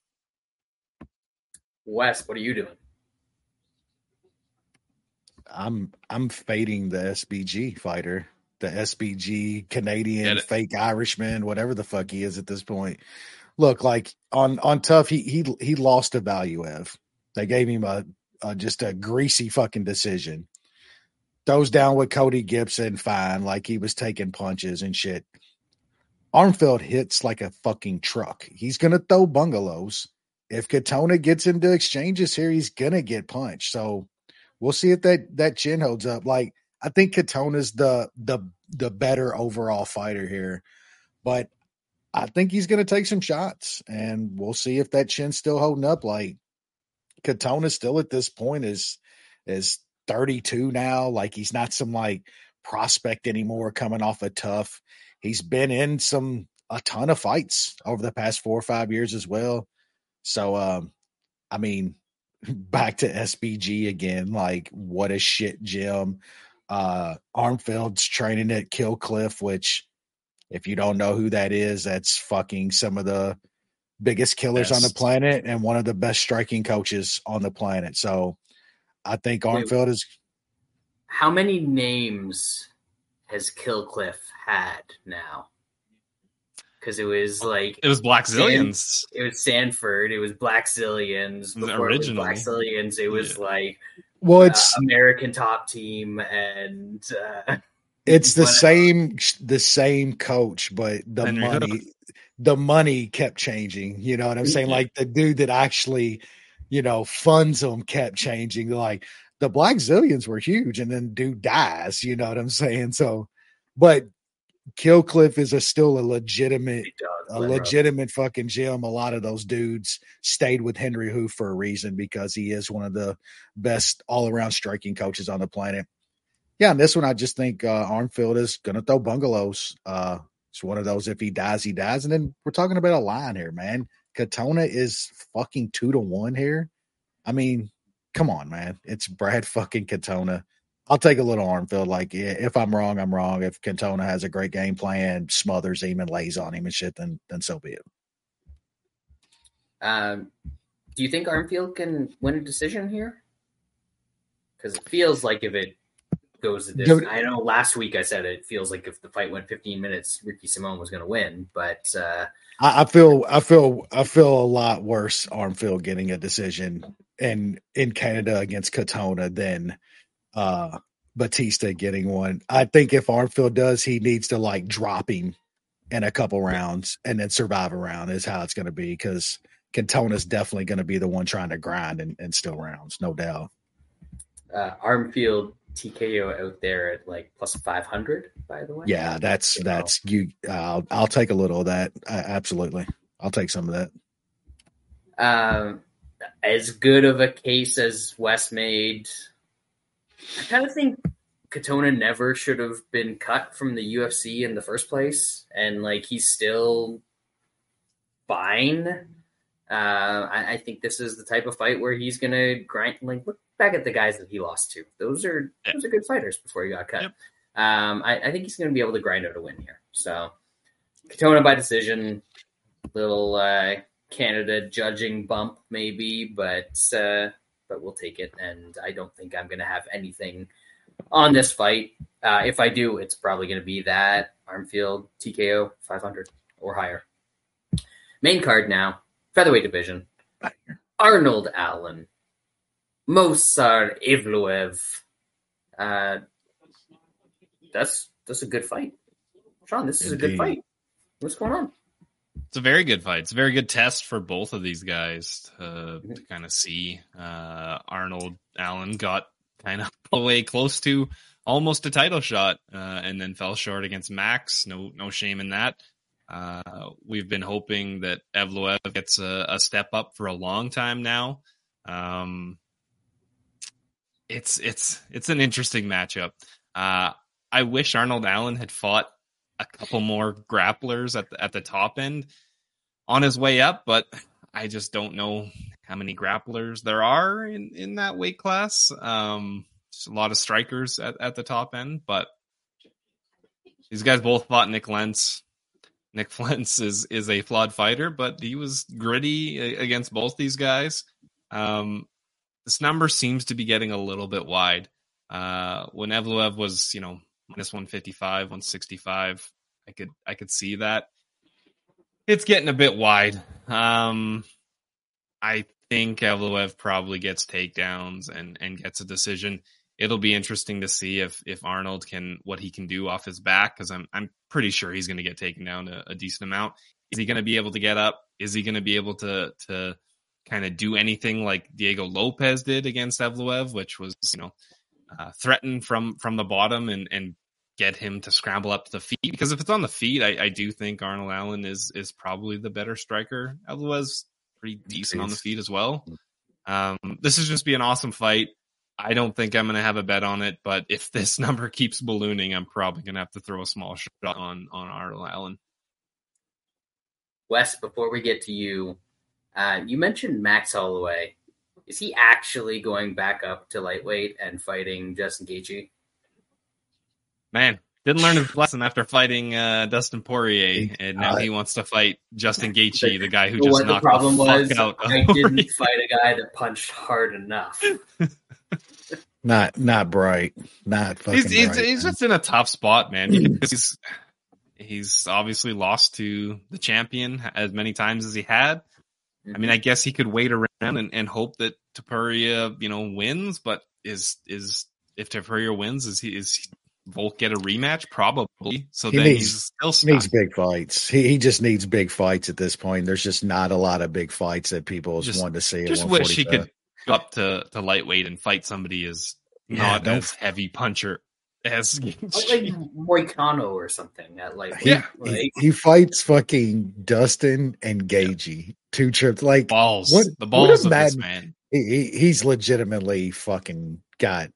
Wes, what are you doing? I'm I'm fading the S B G fighter, the S B G Canadian fake Irishman, whatever the fuck he is at this point. Look, like on on tough, he he he lost a value of. They gave him a, a just a greasy fucking decision. Throws down with Cody Gibson, fine, like he was taking punches and shit. Armfield hits like a fucking truck. He's going to throw bungalows. If Katona gets into exchanges here, he's going to get punched. So we'll see if that, that chin holds up. Like, I think Katona's the, the, the better overall fighter here. But I think he's going to take some shots. And we'll see if that chin's still holding up. Like, Katona still at this point is is... thirty-two now, like he's not some like prospect anymore coming off a tough. He's been in some a ton of fights over the past four or five years as well. So um I mean, back to S B G again, like what a shit gym. Uh Armfield's training at Killcliff, which if you don't know who that is, that's fucking some of the biggest killers best. on the planet and one of the best striking coaches on the planet. So I think Armfield is. How many names has Killcliff had now? Because it was like it was Black Zillions. It was Sanford. It was Black Zillions. Before it was Black Zillions. It was yeah. like well, it's uh, American Top Team, and uh, it's the whatever. same the same coach, but the and money the money kept changing. You know what I'm saying? Yeah. Like the dude that actually. You know, funds them kept changing. Like the Black Zillions were huge, and then dude dies. You know what I'm saying? So, but Killcliff is a, still a legitimate, a legitimate fucking gym. A lot of those dudes stayed with Henry Hoof for a reason because he is one of the best all around striking coaches on the planet. Yeah, and this one, I just think uh, Armfield is gonna throw bungalows. Uh, it's one of those. If he dies, he dies. And then we're talking about a line here, man. Katona is fucking two to one here. I mean, come on, man. It's Brad fucking Katona. I'll take a little Armfield. Like, yeah, if I'm wrong, I'm wrong. If Katona has a great game plan, smothers him and lays on him and shit, then then so be it. Um, do you think Armfield can win a decision here? Because it feels like if it goes to this, I know last week I said it feels like if the fight went fifteen minutes, Ricky Simon was going to win, but. Uh, I feel, I feel, I feel a lot worse. Armfield getting a decision and in Canada against Katona than uh, Bautista getting one. I think if Armfield does, he needs to like drop him in a couple rounds and then survive a round is how it's going to be because Katona's definitely going to be the one trying to grind and, and steal rounds, no doubt. Uh, Armfield T K O out there at like plus five hundred, by the way. Yeah, that's that's you. Uh, I'll, I'll take a little of that. Uh, absolutely. I'll take some of that. Um, as good of a case as Wes made, I kind of think Katona never should have been cut from the U F C in the first place, and like he's still fine. Uh, I, I think this is the type of fight where he's gonna grind. Like look back at the guys that he lost to; those are yep. those are good fighters before he got cut. Yep. Um, I, I think he's gonna be able to grind out a win here. So Katona by decision, little uh, Canada judging bump maybe, but uh, but we'll take it. And I don't think I'm gonna have anything on this fight. Uh, if I do, it's probably going to be that Armfield T K O five hundred or higher. Main card now, featherweight division. Arnold Allen, Mosar Evloev. Uh, that's that's a good fight, Sean. This is Indeed. a good fight. What's going on? It's a very good fight. It's a very good test for both of these guys to, mm-hmm. to kind of see. Uh, Arnold Allen got kind of away close to almost a title shot, uh, and then fell short against Max. No, no shame in that. Uh, we've been hoping that Evloev gets a, a step up for a long time now. Um, it's it's it's an interesting matchup. Uh, I wish Arnold Allen had fought a couple more grapplers at the, at the top end on his way up, but I just don't know how many grapplers there are in, in that weight class. Um, just a lot of strikers at, at the top end, but these guys both fought Nick Lentz. Nick Lentz is, is a flawed fighter, but he was gritty against both these guys. Um, this number seems to be getting a little bit wide. Uh, when Evloev was, you know, minus one fifty-five, one sixty-five, I could, I could see that. It's getting a bit wide. Um, I think Evloev probably gets takedowns and, and gets a decision. It'll be interesting to see if if Arnold can, what he can do off his back, because I'm I'm pretty sure he's going to get taken down a, a decent amount. Is he going to be able to get up? Is he going to be able to to kind of do anything like Diego Lopez did against Evloev, which was, you know, uh, threaten from from the bottom and and get him to scramble up to the feet? Because if it's on the feet, I, I do think Arnold Allen is is probably the better striker. Evloev's pretty decent on the feet as well. Um, this is just be an awesome fight. I don't think I'm going to have a bet on it, but if this number keeps ballooning, I'm probably going to have to throw a small shot on, on Arnold Allen. Wes, before we get to you, uh, you mentioned Max Holloway. Is he actually going back up to lightweight and fighting Justin Gaethje? Man, didn't learn his lesson after fighting uh, Dustin Poirier, and now uh, he wants to fight Justin Gaethje, the guy who just knocked the, problem the fuck was, out. I didn't Poirier. fight a guy that punched hard enough. not, not bright, not fucking. He's, he's, bright, he's just in a tough spot, man. he's he's obviously lost to the champion as many times as he had. Mm-hmm. I mean, I guess he could wait around and, and hope that Topuria, you know, wins. But is is if Topuria wins, is he is. He, Volk get a rematch probably, so he then needs, he's still stuck. Needs big fights. He he just needs big fights at this point. There's just not a lot of big fights that people just, want to see. Just wish he could go up to, to lightweight and fight somebody as yeah, not as heavy puncher as like Moicano or something at lightweight. Yeah, like, he, he fights fucking Dustin and Gaethje. Yeah. Two trips like balls. What, the balls what of mad, this man. He, he's legitimately fucking got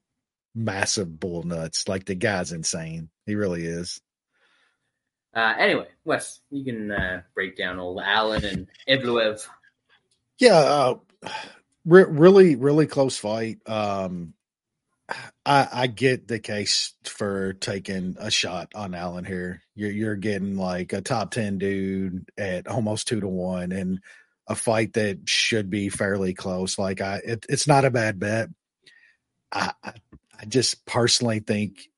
massive bull nuts. Like, the guy's insane. He really is. Uh, anyway, Wes, you can uh, break down old Allen and Evloev. Yeah, uh, re- really, really close fight. Um, I, I get the case for taking a shot on Allen here. You're, you're getting like a top ten dude at almost two to one, and a fight that should be fairly close. Like, I, it, it's not a bad bet. I, I I just personally think,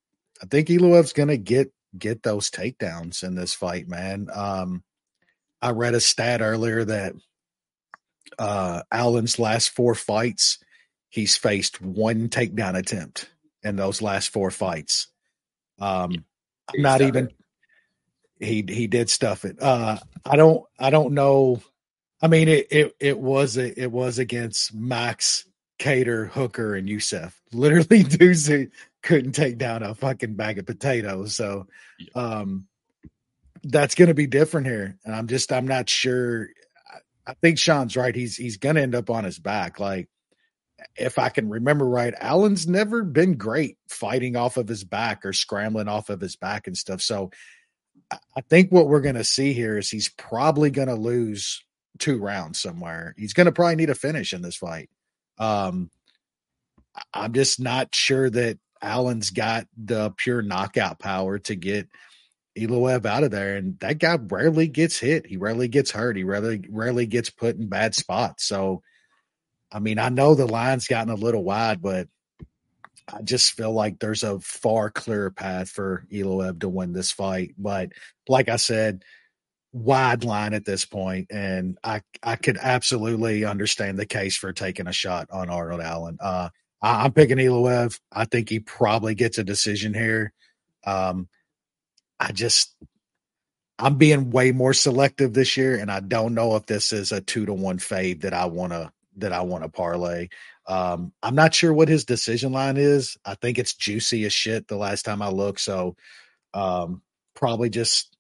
I think Evloev's going to get, get those takedowns in this fight, man. Um, I read a stat earlier that uh, Allen's last four fights, he's faced one takedown attempt in those last four fights. Um, I'm not even, he, he did stuff it. Uh, I don't, I don't know. I mean, it, it, it was, a, it was against Max Cater, Hooker, and Youssef. Literally, Doozy couldn't take down a fucking bag of potatoes. So um, that's going to be different here. And I'm just, I'm not sure. I, I think Sean's right. He's he's going to end up on his back. Like, if I can remember right, Allen's never been great fighting off of his back or scrambling off of his back and stuff. So I think what we're going to see here is he's probably going to lose two rounds somewhere. He's going to probably need a finish in this fight. Um, I'm just not sure that Allen's got the pure knockout power to get Iloev out of there. And that guy rarely gets hit. He rarely gets hurt. He rarely, rarely gets put in bad spots. So, I mean, I know the line's gotten a little wide, but I just feel like there's a far clearer path for Iloev to win this fight. But like I said, wide line at this point, and I, I could absolutely understand the case for taking a shot on Arnold Allen. Uh, I, I'm picking Iloev. I think he probably gets a decision here. Um, I just – I'm being way more selective this year, and I don't know if this is a two-to-one fade that I want to – that I want to parlay. Um, I'm not sure what his decision line is. I think it's juicy as shit the last time I looked. So um, probably just,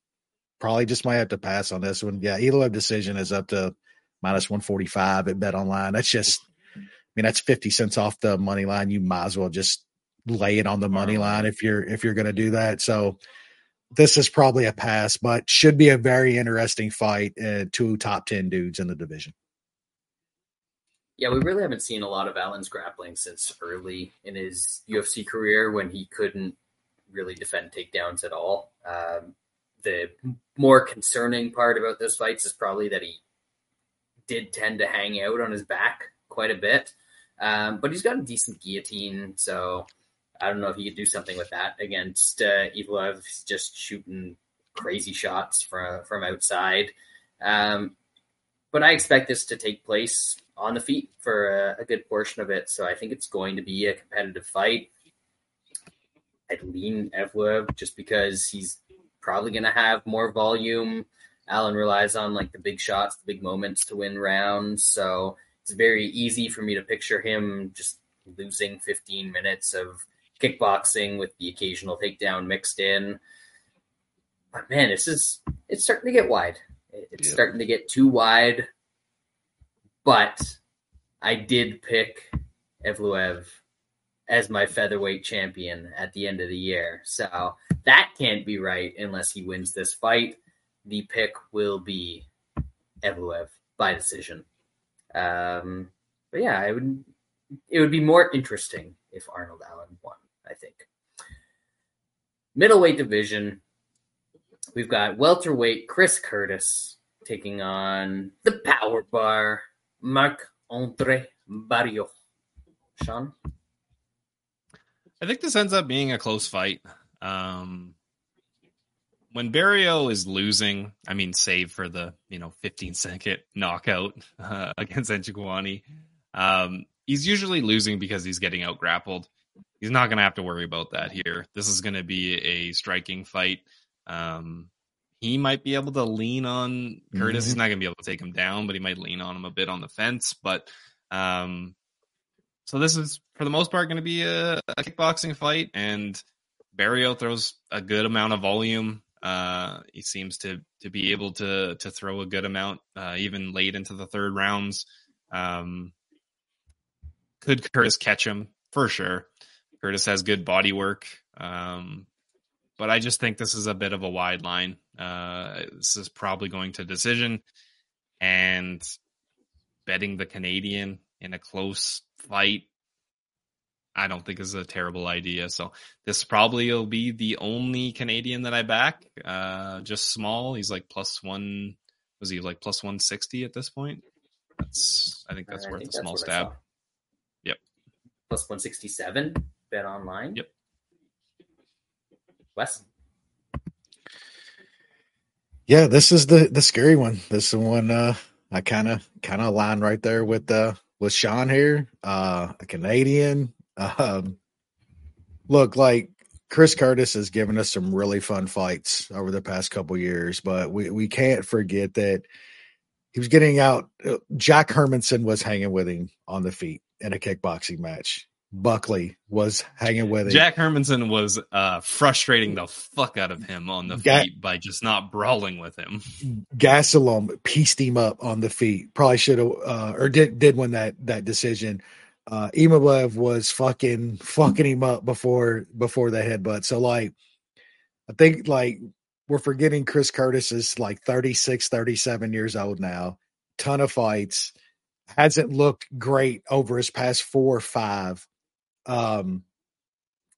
probably just might have to pass on this one. Yeah. Iloev decision is up to minus one forty-five at Bet Online. That's just, I mean, that's fifty cents off the money line. You might as well just lay it on the money line if you're, if you're going to do that. So this is probably a pass, but should be a very interesting fight. Uh, two top ten dudes in the division. Yeah, we really haven't seen a lot of Allen's grappling since early in his U F C career when he couldn't really defend takedowns at all. Um, the more concerning part about those fights is probably that he did tend to hang out on his back quite a bit. Um, but he's got a decent guillotine, so I don't know if he could do something with that against uh, Iloev. He's just shooting crazy shots from, from outside. Um, but I expect this to take place on the feet for a, a good portion of it. So I think it's going to be a competitive fight. I'd lean Iloev just because he's probably going to have more volume. Allen relies on like the big shots, the big moments to win rounds. So it's very easy for me to picture him just losing fifteen minutes of kickboxing with the occasional takedown mixed in. But man, this is, it's starting to get wide. It's yeah. starting to get too wide. But I did pick Iloev as my featherweight champion at the end of the year. So that can't be right unless he wins this fight. The pick will be Iloev by decision. Um, but yeah, I would. It would be more interesting if Arnold Allen won, I think. Middleweight division. We've got welterweight Chris Curtis taking on the power bar, Marc-Andre Barrio. Sean? I think this ends up being a close fight. Um, when Barrio is losing, I mean, save for the, you know, fifteen second knockout uh, against Ngannou, um, he's usually losing because he's getting out grappled. He's not going to have to worry about that here. This is going to be a striking fight. Um, He might be able to lean on Curtis. Mm-hmm. He's not going to be able to take him down, but he might lean on him a bit on the fence. But um, so this is, for the most part, going to be a, a kickboxing fight. And Barrio throws a good amount of volume. Uh, he seems to to be able to to throw a good amount, uh, even late into the third rounds. Um, could Curtis catch him? For sure. Curtis has good body work. Um, but I just think this is a bit of a wide line. Uh, this is probably going to decision, and betting the Canadian in a close fight, I don't think is a terrible idea. So this probably will be the only Canadian that I back. Uh, just small. He's like plus one. Was he like plus one sixty at this point? That's, I think that's I worth think a that's small stab. Yep. Plus one sixty-seven Bet Online. Yep. Wes. Yeah, this is the, the scary one. This is the one uh, I kind of kind of align right there with uh, with Sean here, uh, a Canadian. Um, look, like Chris Curtis has given us some really fun fights over the past couple years, but we, we can't forget that he was getting out. Jack Hermanson was hanging with him on the feet in a kickboxing match. Buckley was hanging with him. Jack Hermanson was uh, frustrating the fuck out of him on the Ga- feet by just not brawling with him. Gastelum pieced him up on the feet. Probably should have, uh, or did did win that that decision. uh, Imablev was fucking fucking him up before before the headbutt. So like, I think like we're forgetting Chris Curtis is like thirty-six, thirty-seven years old now. Ton of fights, hasn't looked great over his past four or five. Um,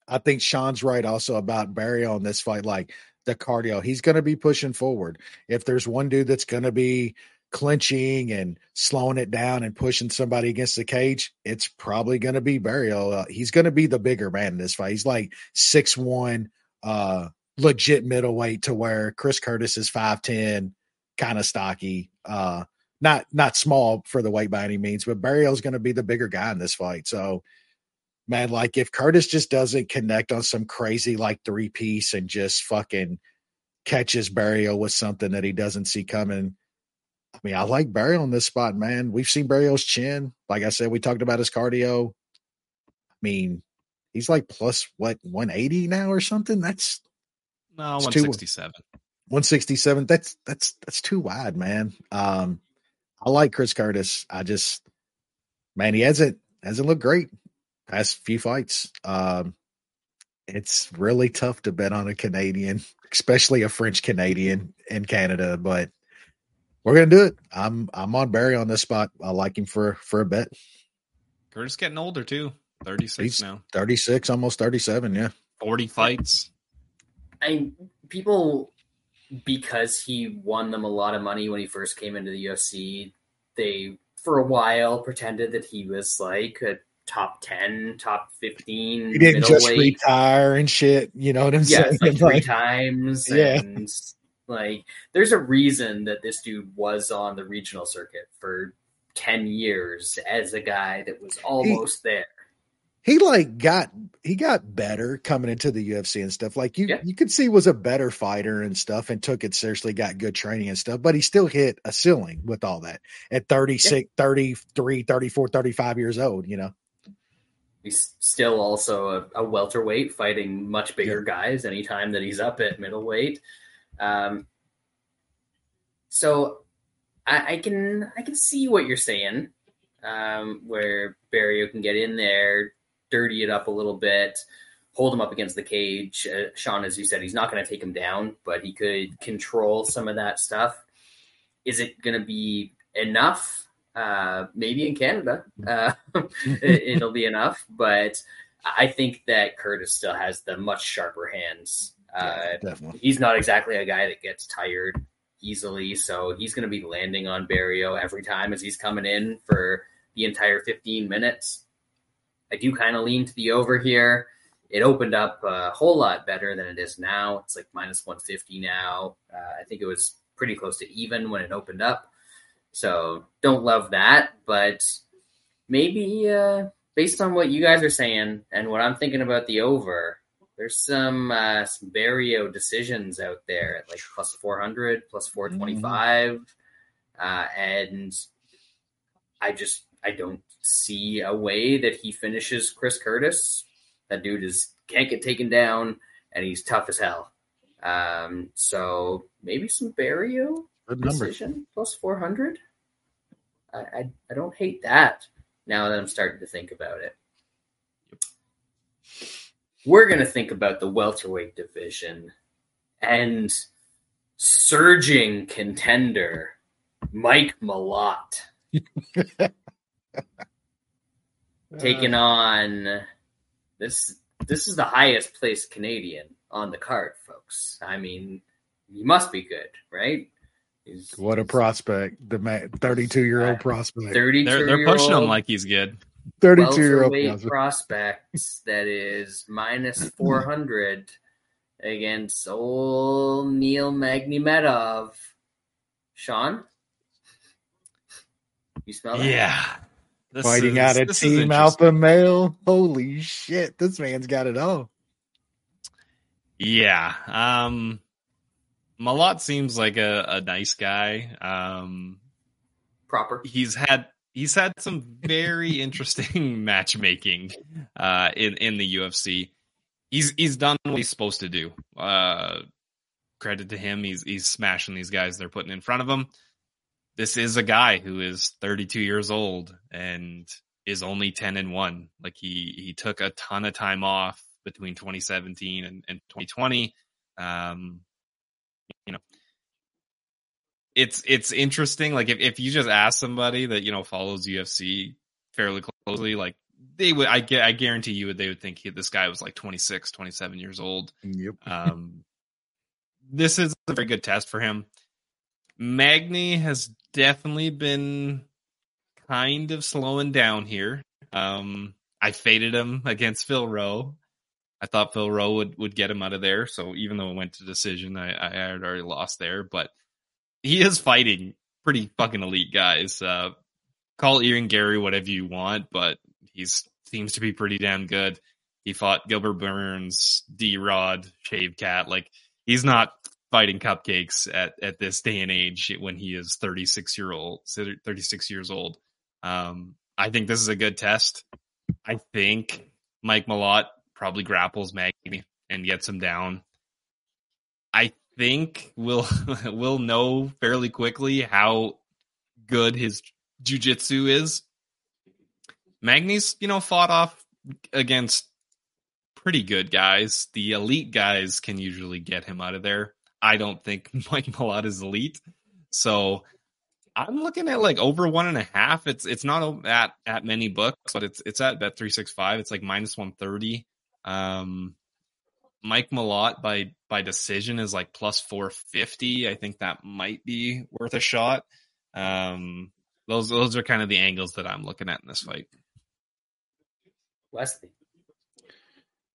I think Sean's right also about Barry on this fight. Like the cardio, he's going to be pushing forward. If there's one dude that's going to be clinching and slowing it down and pushing somebody against the cage, it's probably going to be Burial. Uh, he's going to be the bigger man in this fight. He's like six one, uh, legit middleweight, to where Chris Curtis is five ten, kind of stocky. Uh, not not small for the weight by any means, but Burial's going to be the bigger guy in this fight. So, man, like if Curtis just doesn't connect on some crazy like three-piece and just fucking catches Burial with something that he doesn't see coming, I mean, I like Burial in this spot, man. We've seen Burial's chin. Like I said, we talked about his cardio. I mean, he's like plus, what, one eighty now or something? That's no that's one sixty-seven. Too, one sixty-seven. That's that's that's too wide, man. Um, I like Chris Curtis. I just, man, he hasn't hasn't looked great past few fights. Um, it's really tough to bet on a Canadian, especially a French Canadian in Canada, but we're gonna do it. I'm I'm on Barry on this spot. I like him for for a bet. Curtis getting older too. thirty-six He's now. thirty-six, almost thirty-seven. Yeah. forty fights. I people, because he won them a lot of money when he first came into the U F C. They for a while pretended that he was like a top ten, top fifteen. He didn't just retire and shit. You know what I'm yeah, saying? Like three like, times. Yeah. And, like, there's a reason that this dude was on the regional circuit for ten years as a guy that was almost he, there. He like got, he got better coming into the U F C and stuff. Like you, yeah. you could see he was a better fighter and stuff and took it seriously, got good training and stuff, but he still hit a ceiling with all that at thirty-six, yeah. thirty-three, thirty-four, thirty-five years old, you know? He's still also a, a welterweight fighting much bigger yeah. guys anytime that he's up at middleweight. Um, so I, I can, I can see what you're saying, um, where Barrio can get in there, dirty it up a little bit, hold him up against the cage. Uh, Sean, as you said, he's not going to take him down, but he could control some of that stuff. Is it going to be enough? Uh, maybe in Canada, uh, it, it'll be enough, but I think that Curtis still has the much sharper hands. Uh, yeah, he's not exactly a guy that gets tired easily, so he's going to be landing on Barrio every time as he's coming in for the entire fifteen minutes. I do kind of lean to the over here. It opened up a whole lot better than it is now. It's like minus one fifty now. Uh, I think it was pretty close to even when it opened up. So don't love that, but maybe uh, based on what you guys are saying and what I'm thinking about the over, there's some uh, some Barrio decisions out there at like plus four hundred, plus four twenty-five. Mm-hmm. Uh, and I just, I don't see a way that he finishes Chris Curtis. That dude is can't get taken down and he's tough as hell. Um, so maybe some Barrio decision plus four hundred. I, I, I don't hate that now that I'm starting to think about it. We're going to think about the welterweight division and surging contender Mike Malott taking on this. This is the highest placed Canadian on the card, folks. I mean, he must be good, right? He's, what a prospect. The thirty-two-year-old prospect. thirty-two they're, they're pushing him like he's good. thirty-two-year-old prospects that is minus four hundred against old Neil Magomedov. Sean, you smell that? Yeah, this fighting is, out a team alpha male. Holy shit, this man's got it all. Yeah, um, Malott seems like a, a nice guy. Um, Proper. He's had. He's had some very interesting matchmaking uh, in in the U F C. He's he's done what he's supposed to do. Uh, credit to him, he's he's smashing these guys they're putting in front of him. This is a guy who is thirty-two years old and is only ten and one. Like he, he took a ton of time off between twenty seventeen and, and twenty twenty. Um, you know, it's, it's interesting. Like if, if you just ask somebody that, you know, follows U F C fairly closely, like they would, I get, I guarantee you would, they would think he, this guy was like twenty-six, twenty-seven years old. Yep. Um, this is a very good test for him. Magny has definitely been kind of slowing down here. Um, I faded him against Phil Rowe. I thought Phil Rowe would, would get him out of there. So even though it went to decision, I, I had already lost there. But he is fighting pretty fucking elite guys. Uh, call Ian Gary whatever you want, but he seems to be pretty damn good. He fought Gilbert Burns, D-Rod, Shave Cat. Like, he's not fighting cupcakes at, at this day and age when he is thirty-six year old, thirty-six years old. Um, I think this is a good test. I think Mike Malott probably grapples Magny and gets him down. I think we'll, we'll know fairly quickly how good his jiu-jitsu is. Magny's, you know, fought off against pretty good guys. The elite guys can usually get him out of there. I don't think Mike Malott is elite. So I'm looking at like over one and a half. It's it's not at, at many books, but it's it's at Bet three sixty-five. It's like minus one thirty. Um, Mike Malott by by decision is like plus four fifty. I think that might be worth a shot. Um, those those are kind of the angles that I'm looking at in this fight. Wesley.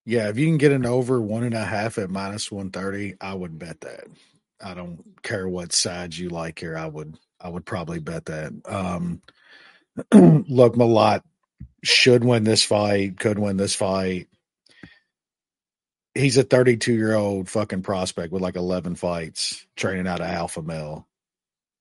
Yeah, if you can get an over one and a half at minus one thirty, I would bet that. I don't care what side you like here. I would, I would probably bet that. Um, look, Malott should win this fight, could win this fight. He's a thirty-two year old fucking prospect with like eleven fights training out of Alpha Male.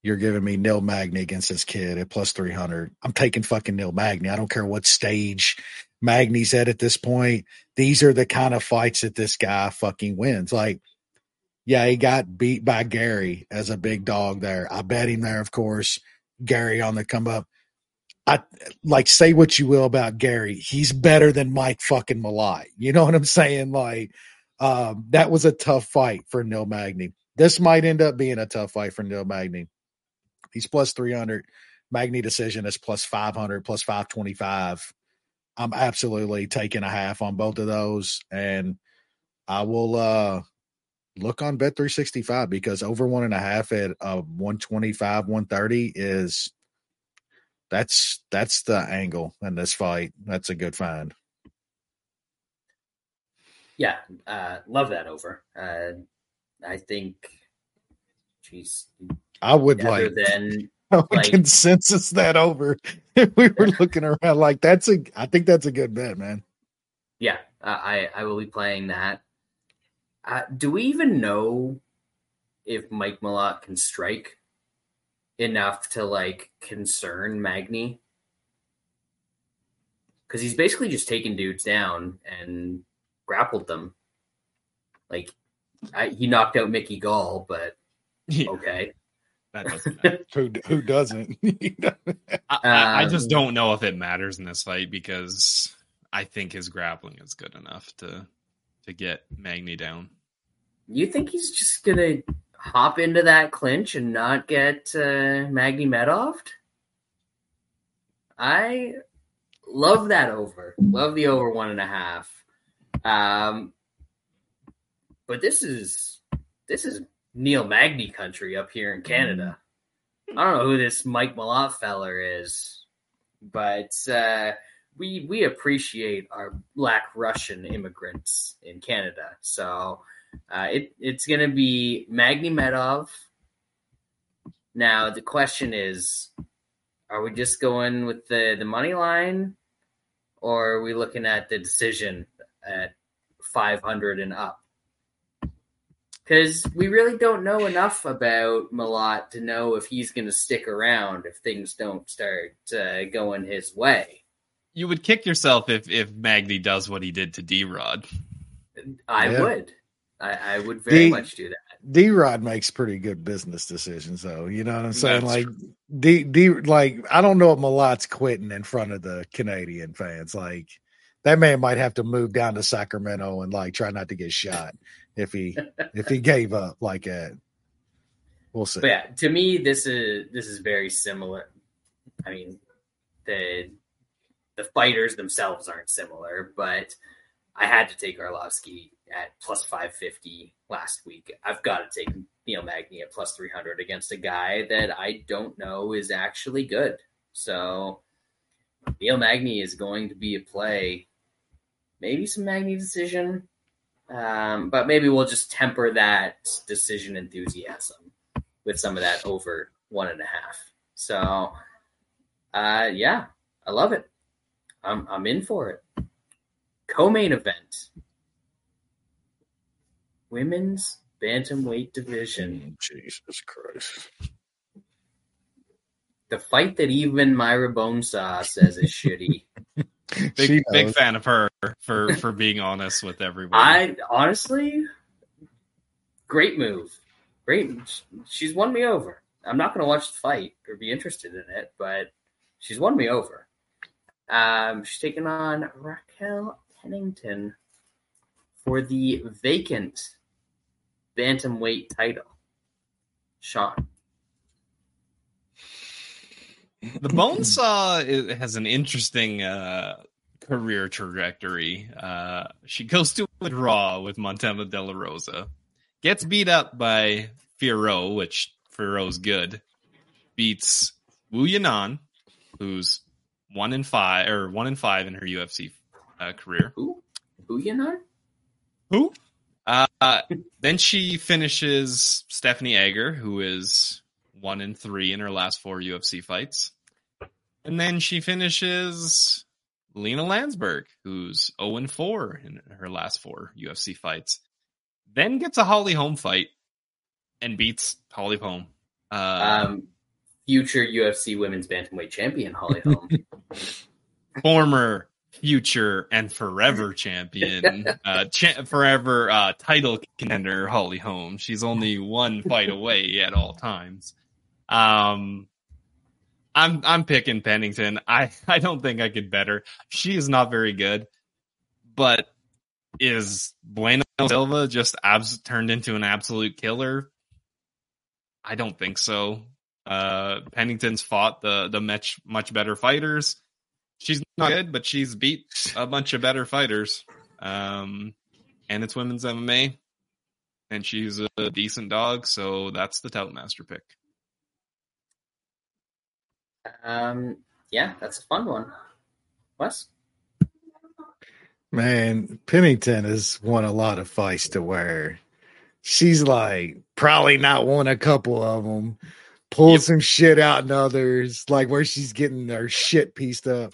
You're giving me Neil Magny against this kid at plus three hundred. I'm taking fucking Neil Magny. I don't care what stage Magny's at at this point. These are the kind of fights that this guy fucking wins. Like, yeah, he got beat by Gary as a big dog there. I bet him there, of course. Gary on the come up. I like, say what you will about Gary, he's better than Mike fucking Malott. You know what I'm saying? Like, um, that was a tough fight for Neil Magny. This might end up being a tough fight for Neil Magny. He's plus three hundred. Magny decision is plus five hundred, plus five twenty-five. I'm absolutely taking a half on both of those, and I will uh, look on Bet three sixty-five because over one and a half at uh, one twenty-five, one thirty is that's that's the angle in this fight. That's a good find. Yeah, uh, love that over. Uh, I think, geez, I would like than. I would like, consensus that over if we were looking around like that's a I think that's a good bet, man. Yeah, uh, I, I will be playing that. Uh, do we even know if Mike Malott can strike enough to like concern Magny? Because he's basically just taken dudes down and grappled them. Like I, he knocked out Mickey Gall, but yeah. Okay. That doesn't matter. who, who doesn't? I, I, I just don't know if it matters in this fight because I think his grappling is good enough to to get Magny down. You think he's just gonna hop into that clinch and not get uh, Magny Medov'd? I love that over. Love the over one and a half. Um, but this is this is. Neil Magny country up here in Canada. I don't know who this Mike Malott feller is, but uh, we we appreciate our Black Russian immigrants in Canada. So uh, it it's going to be Magny Medov. Now the question is, are we just going with the, the money line, or are we looking at the decision at five hundred and up? Because we really don't know enough about Malott to know if he's going to stick around if things don't start uh, going his way. You would kick yourself if, if Magny does what he did to D-Rod. I yeah. would. I, I would very the, much do that. D-Rod makes pretty good business decisions, though. You know what I'm saying? That's like, D, D, like I don't know if Malat's quitting in front of the Canadian fans. Like, that man might have to move down to Sacramento and like try not to get shot if he if he gave up like that. We'll see. But yeah, to me, this is this is very similar. I mean, the the fighters themselves aren't similar, but I had to take Arlovski at plus five fifty last week. I've got to take Neil Magny at plus three hundred against a guy that I don't know is actually good. So Neil Magny is going to be a play. Maybe some Magny decision, um, but maybe we'll just temper that decision enthusiasm with some of that over one and a half. So, uh, yeah, I love it. I'm I'm in for it. Co-main event. Women's bantamweight division. Jesus Christ. The fight that even Myra Bonesaw says is shitty. Big, big fan of her for, for being honest with everybody. I honestly, great move. Great. She's won me over. I'm not going to watch the fight or be interested in it, but she's won me over. Um, she's taking on Raquel Pennington for the vacant bantamweight title. Sean. The Bonesaw has an interesting uh, career trajectory. Uh, she goes to a draw with Montana De La Rosa. Gets beat up by Fierro, which Fierro's good. Beats Wu Yanan, who's one in five or one in five in her U F C uh, career. Who? Wu Yanan? Who? Uh, then she finishes Stephanie Egger, who is one in three in her last four U F C fights. And then she finishes Lena Landsberg, who's oh and four in her last four U F C fights. Then gets a Holly Holm fight and beats Holly Holm. Uh, um, future U F C women's bantamweight champion Holly Holm. Former, future, and forever champion. uh, cha- forever uh, title contender Holly Holm. She's only one fight away at all times. Um, I'm I'm picking Pennington. I, I don't think I could bet her. She is not very good, but is Bueno Silva just abs- turned into an absolute killer? I don't think so. Uh, Pennington's fought the the much much better fighters. She's not good, but she's beat a bunch of better fighters. Um, and it's women's M M A, and she's a decent dog, so that's the Toutmaster pick. Um, yeah, that's a fun one. Wes? Man, Pennington has won a lot of fights to where she's like probably not won a couple of them, pulled yep. some shit out in others, like where she's getting her shit pieced up.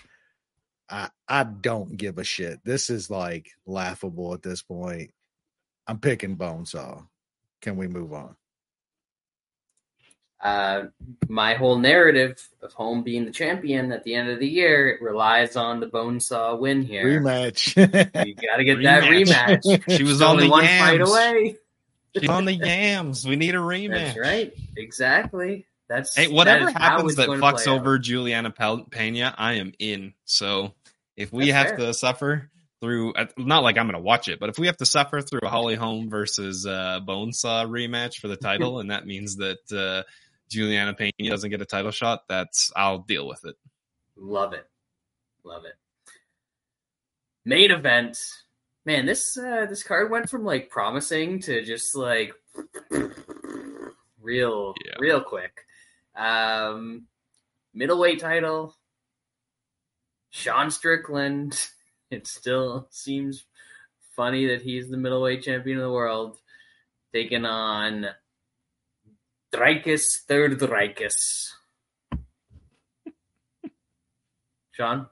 I, I don't give a shit. This is like laughable at this point. I'm picking Bonesaw. Can we move on? Uh, my whole narrative of Holm being the champion at the end of the year, it relies on the Bonesaw win here. Rematch. You got to get rematch. that rematch. She was on only the one yams. fight away. She's on the yams. We need a rematch. That's right. Exactly. That's hey, whatever that happens that fucks over out. Juliana Pena, I am in. So if we That's have fair. to suffer through, not like I'm going to watch it, but if we have to suffer through a Holly Holm versus uh, Bonesaw rematch for the title, and that means that uh, Juliana Pena doesn't get a title shot, that's I'll deal with it. Love it. Love it. Main event. Man, this uh, this card went from like promising to just like real yeah. real quick. Um, middleweight title. Sean Strickland. It still seems funny that he's the middleweight champion of the world. Taking on Draikis, third Draikis. Sean,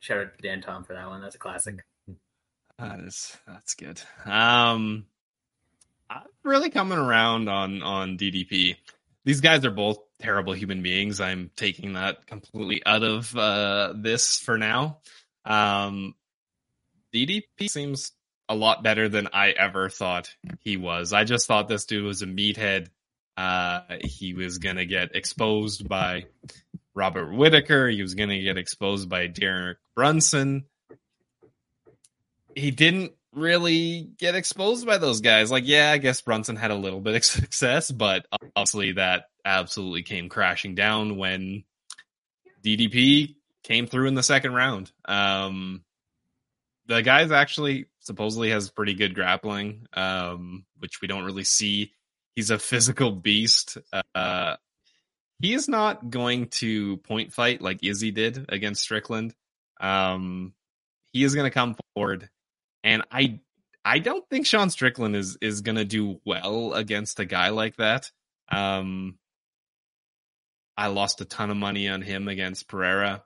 shout out to Dan Tom for that one. That's a classic. That is, that's good. Um, I'm really coming around on, on D D P. These guys are both terrible human beings. I'm taking that completely out of uh, this for now. Um, D D P seems a lot better than I ever thought he was. I just thought this dude was a meathead. Uh, he was going to get exposed by Robert Whitaker. He was going to get exposed by Derek Brunson. He didn't really get exposed by those guys. Like, yeah, I guess Brunson had a little bit of success, but obviously that absolutely came crashing down when D D P came through in the second round. Um, the guy's actually supposedly has pretty good grappling, um, which we don't really see. He's a physical beast. Uh, he is not going to point fight like Izzy did against Strickland. Um, he is going to come forward. And I I don't think Sean Strickland is, is going to do well against a guy like that. Um, I lost a ton of money on him against Pereira.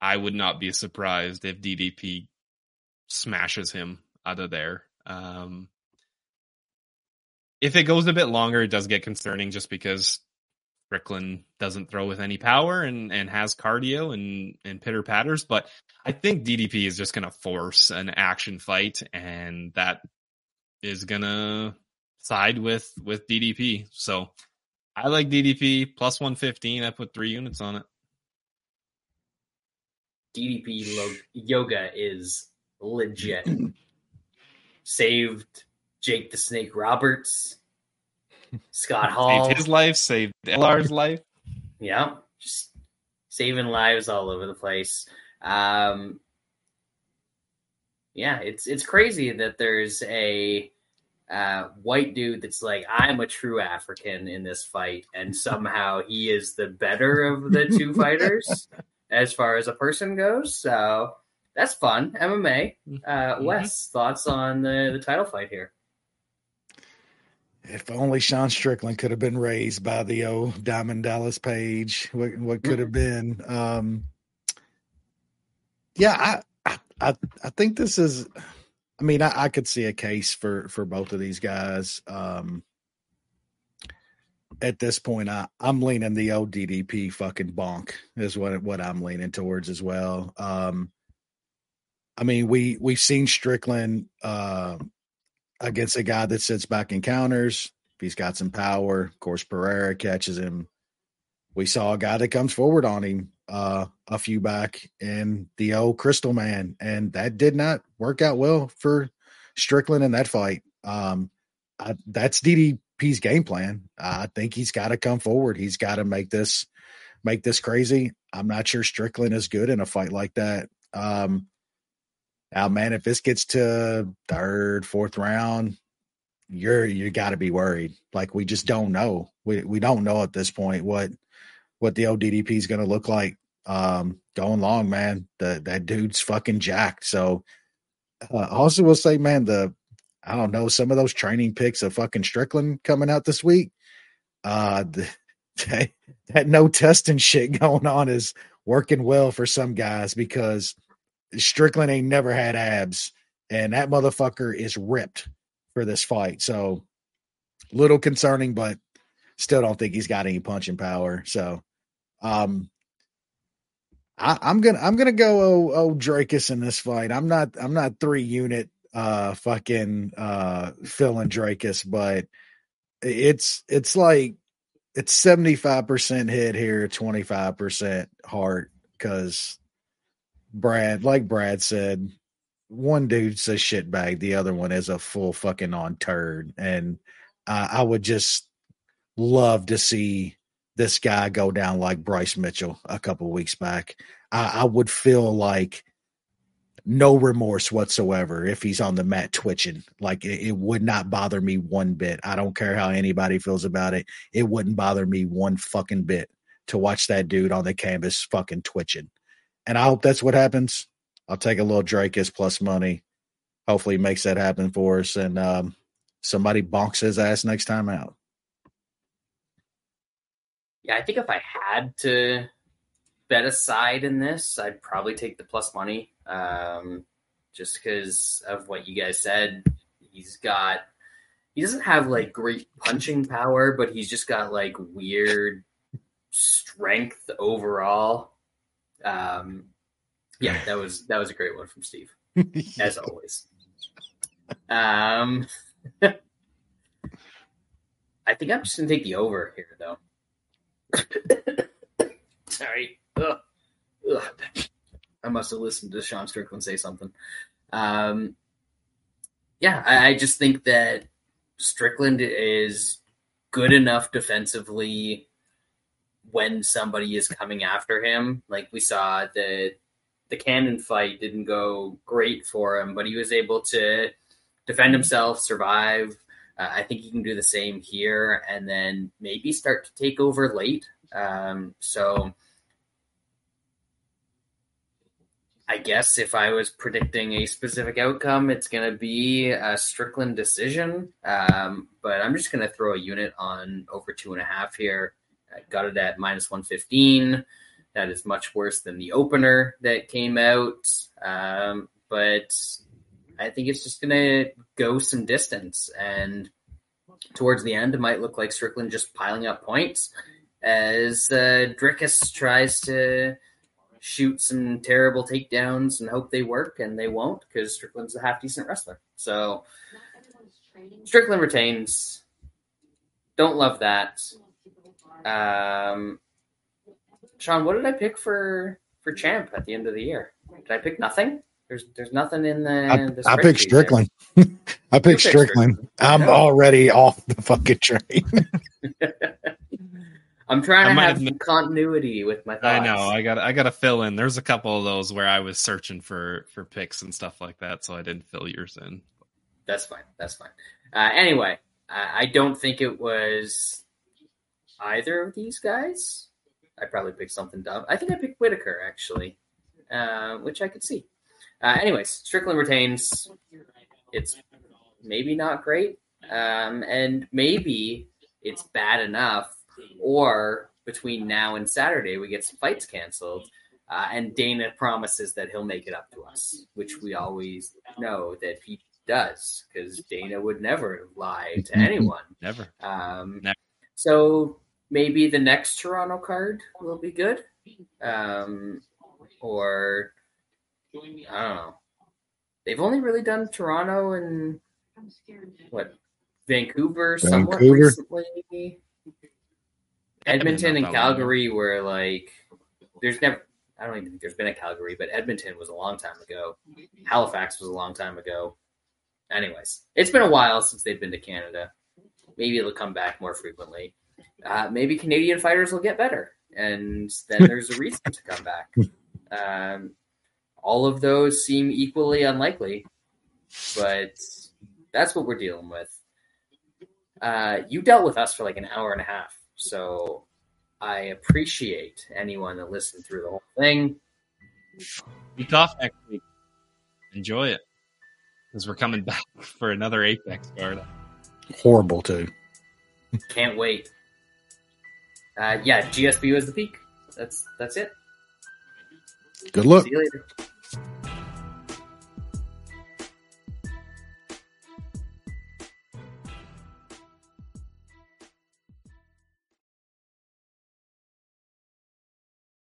I would not be surprised if D D P smashes him out of there. Um, if it goes a bit longer, it does get concerning just because Strickland doesn't throw with any power and, and has cardio and, and pitter-patters, but I think D D P is just going to force an action fight, and that is going to side with, with D D P. So I like D D P, plus one fifteen. I put three units on it. D D P lo- yoga is legit. Saved Jake the Snake Roberts. Scott Hall. Saved his life, saved L R's life. Yeah, just saving lives all over the place. Um, yeah, it's it's crazy that there's a uh, white dude that's like, I'm a true African in this fight, and somehow he is the better of the two fighters as far as a person goes. So that's fun. M M A. Uh, Wes, thoughts on the, the title fight here? If only Sean Strickland could have been raised by the old Diamond Dallas Page. What, what could have been? Um, yeah, I, I, I think this is. I mean, I, I could see a case for, for both of these guys. Um, at this point, I, I'm leaning the old D D P fucking bonk is what what I'm leaning towards as well. Um, I mean, we we've seen Strickland. Uh, Against a guy that sits back and counters. He's got some power. Of course, Pereira catches him. We saw a guy that comes forward on him uh, a few back in the old Crystal Man, and that did not work out well for Strickland in that fight. Um, I, that's D D P's game plan. I think he's got to come forward. He's got to make this make this crazy. I'm not sure Strickland is good in a fight like that. Um, Now, man, if this gets to third, fourth round, you're you got to be worried. Like, we just don't know. We we don't know at this point what what the old D D P is going to look like um, going long, man. The, that dude's fucking jacked. So, uh, also, we'll say, man, the I don't know some of those training picks of fucking Strickland coming out this week. Uh, the, that, that no testing shit going on is working well for some guys because Strickland ain't never had abs, and that motherfucker is ripped for this fight. So, little concerning, but still don't think he's got any punching power. So, um, I, I'm gonna I'm gonna go oh, oh Drakus in this fight. I'm not I'm not three unit uh fucking uh filling Drakus, but it's it's like it's seventy-five percent head here, twenty-five percent heart, because Brad, like Brad said, one dude's a shitbag. The other one is a full fucking on turd. And uh, I would just love to see this guy go down like Bryce Mitchell a couple weeks back. I, I would feel like no remorse whatsoever if he's on the mat twitching. Like it, it would not bother me one bit. I don't care how anybody feels about it. It wouldn't bother me one fucking bit to watch that dude on the canvas fucking twitching. And I hope that's what happens. I'll take a little Drakus plus money. Hopefully he makes that happen for us. And um, somebody bonks his ass next time out. Yeah, I think if I had to bet a side in this, I'd probably take the plus money. Um, just because of what you guys said. He's got, he doesn't have like great punching power, but he's just got like weird strength overall. Um, yeah, that was that was a great one from Steve, as always. Um, I think I'm just going to take the over here, though. Sorry. Ugh. Ugh. I must have listened to Sean Strickland say something. Um, yeah, I, I just think that Strickland is good enough defensively when somebody is coming after him. Like we saw the the Cannon fight didn't go great for him, but he was able to defend himself, survive. Uh, I think he can do the same here and then maybe start to take over late. Um, so I guess if I was predicting a specific outcome, it's going to be a Strickland decision. Um, but I'm just going to throw a unit on over two and a half here. I got it at minus one fifteen. That is much worse than the opener that came out. Um, but I think it's just going to go some distance. And towards the end, it might look like Strickland just piling up points as uh, Drickus tries to shoot some terrible takedowns and hope they work, and they won't because Strickland's a half-decent wrestler. So Strickland retains. Don't love that. Um, Sean, what did I pick for, for champ at the end of the year? Did I pick nothing? There's there's nothing in the. I, I picked Strickland. I picked Strickland. Strickland. I'm no. already off the fucking train. I'm trying I to have, have some continuity with my thoughts. I know. I got I got to fill in. There's a couple of those where I was searching for for picks and stuff like that, so I didn't fill yours in. That's fine. That's fine. Uh, anyway, I, I don't think it was either of these guys. I probably picked something dumb. I think I picked Whitaker, actually, uh, which I could see. Uh, anyways, Strickland retains. It's maybe not great, um, and maybe it's bad enough. Or between now and Saturday, we get some fights canceled, uh, and Dana promises that he'll make it up to us, which we always know that he does, because Dana would never lie to anyone. Never. Um, never. So maybe the next Toronto card will be good, um, or I don't know. They've only really done Toronto and what Vancouver, Vancouver. somewhat recently. Edmonton and Calgary were like, there's never, I don't even think there's been a Calgary, but Edmonton was a long time ago. Halifax was a long time ago. Anyways, it's been a while since they've been to Canada. Maybe it'll come back more frequently. Uh, maybe Canadian fighters will get better, and then there's a reason to come back. Um, all of those seem equally unlikely, but that's what we're dealing with. Uh, you dealt with us for like an hour and a half. So I appreciate anyone that listened through the whole thing. Week off next week. Enjoy it. Because we're coming back for another Apex card. Horrible, too. Can't wait. Uh, yeah, G S B was the peak. That's that's it. Good luck. See you later.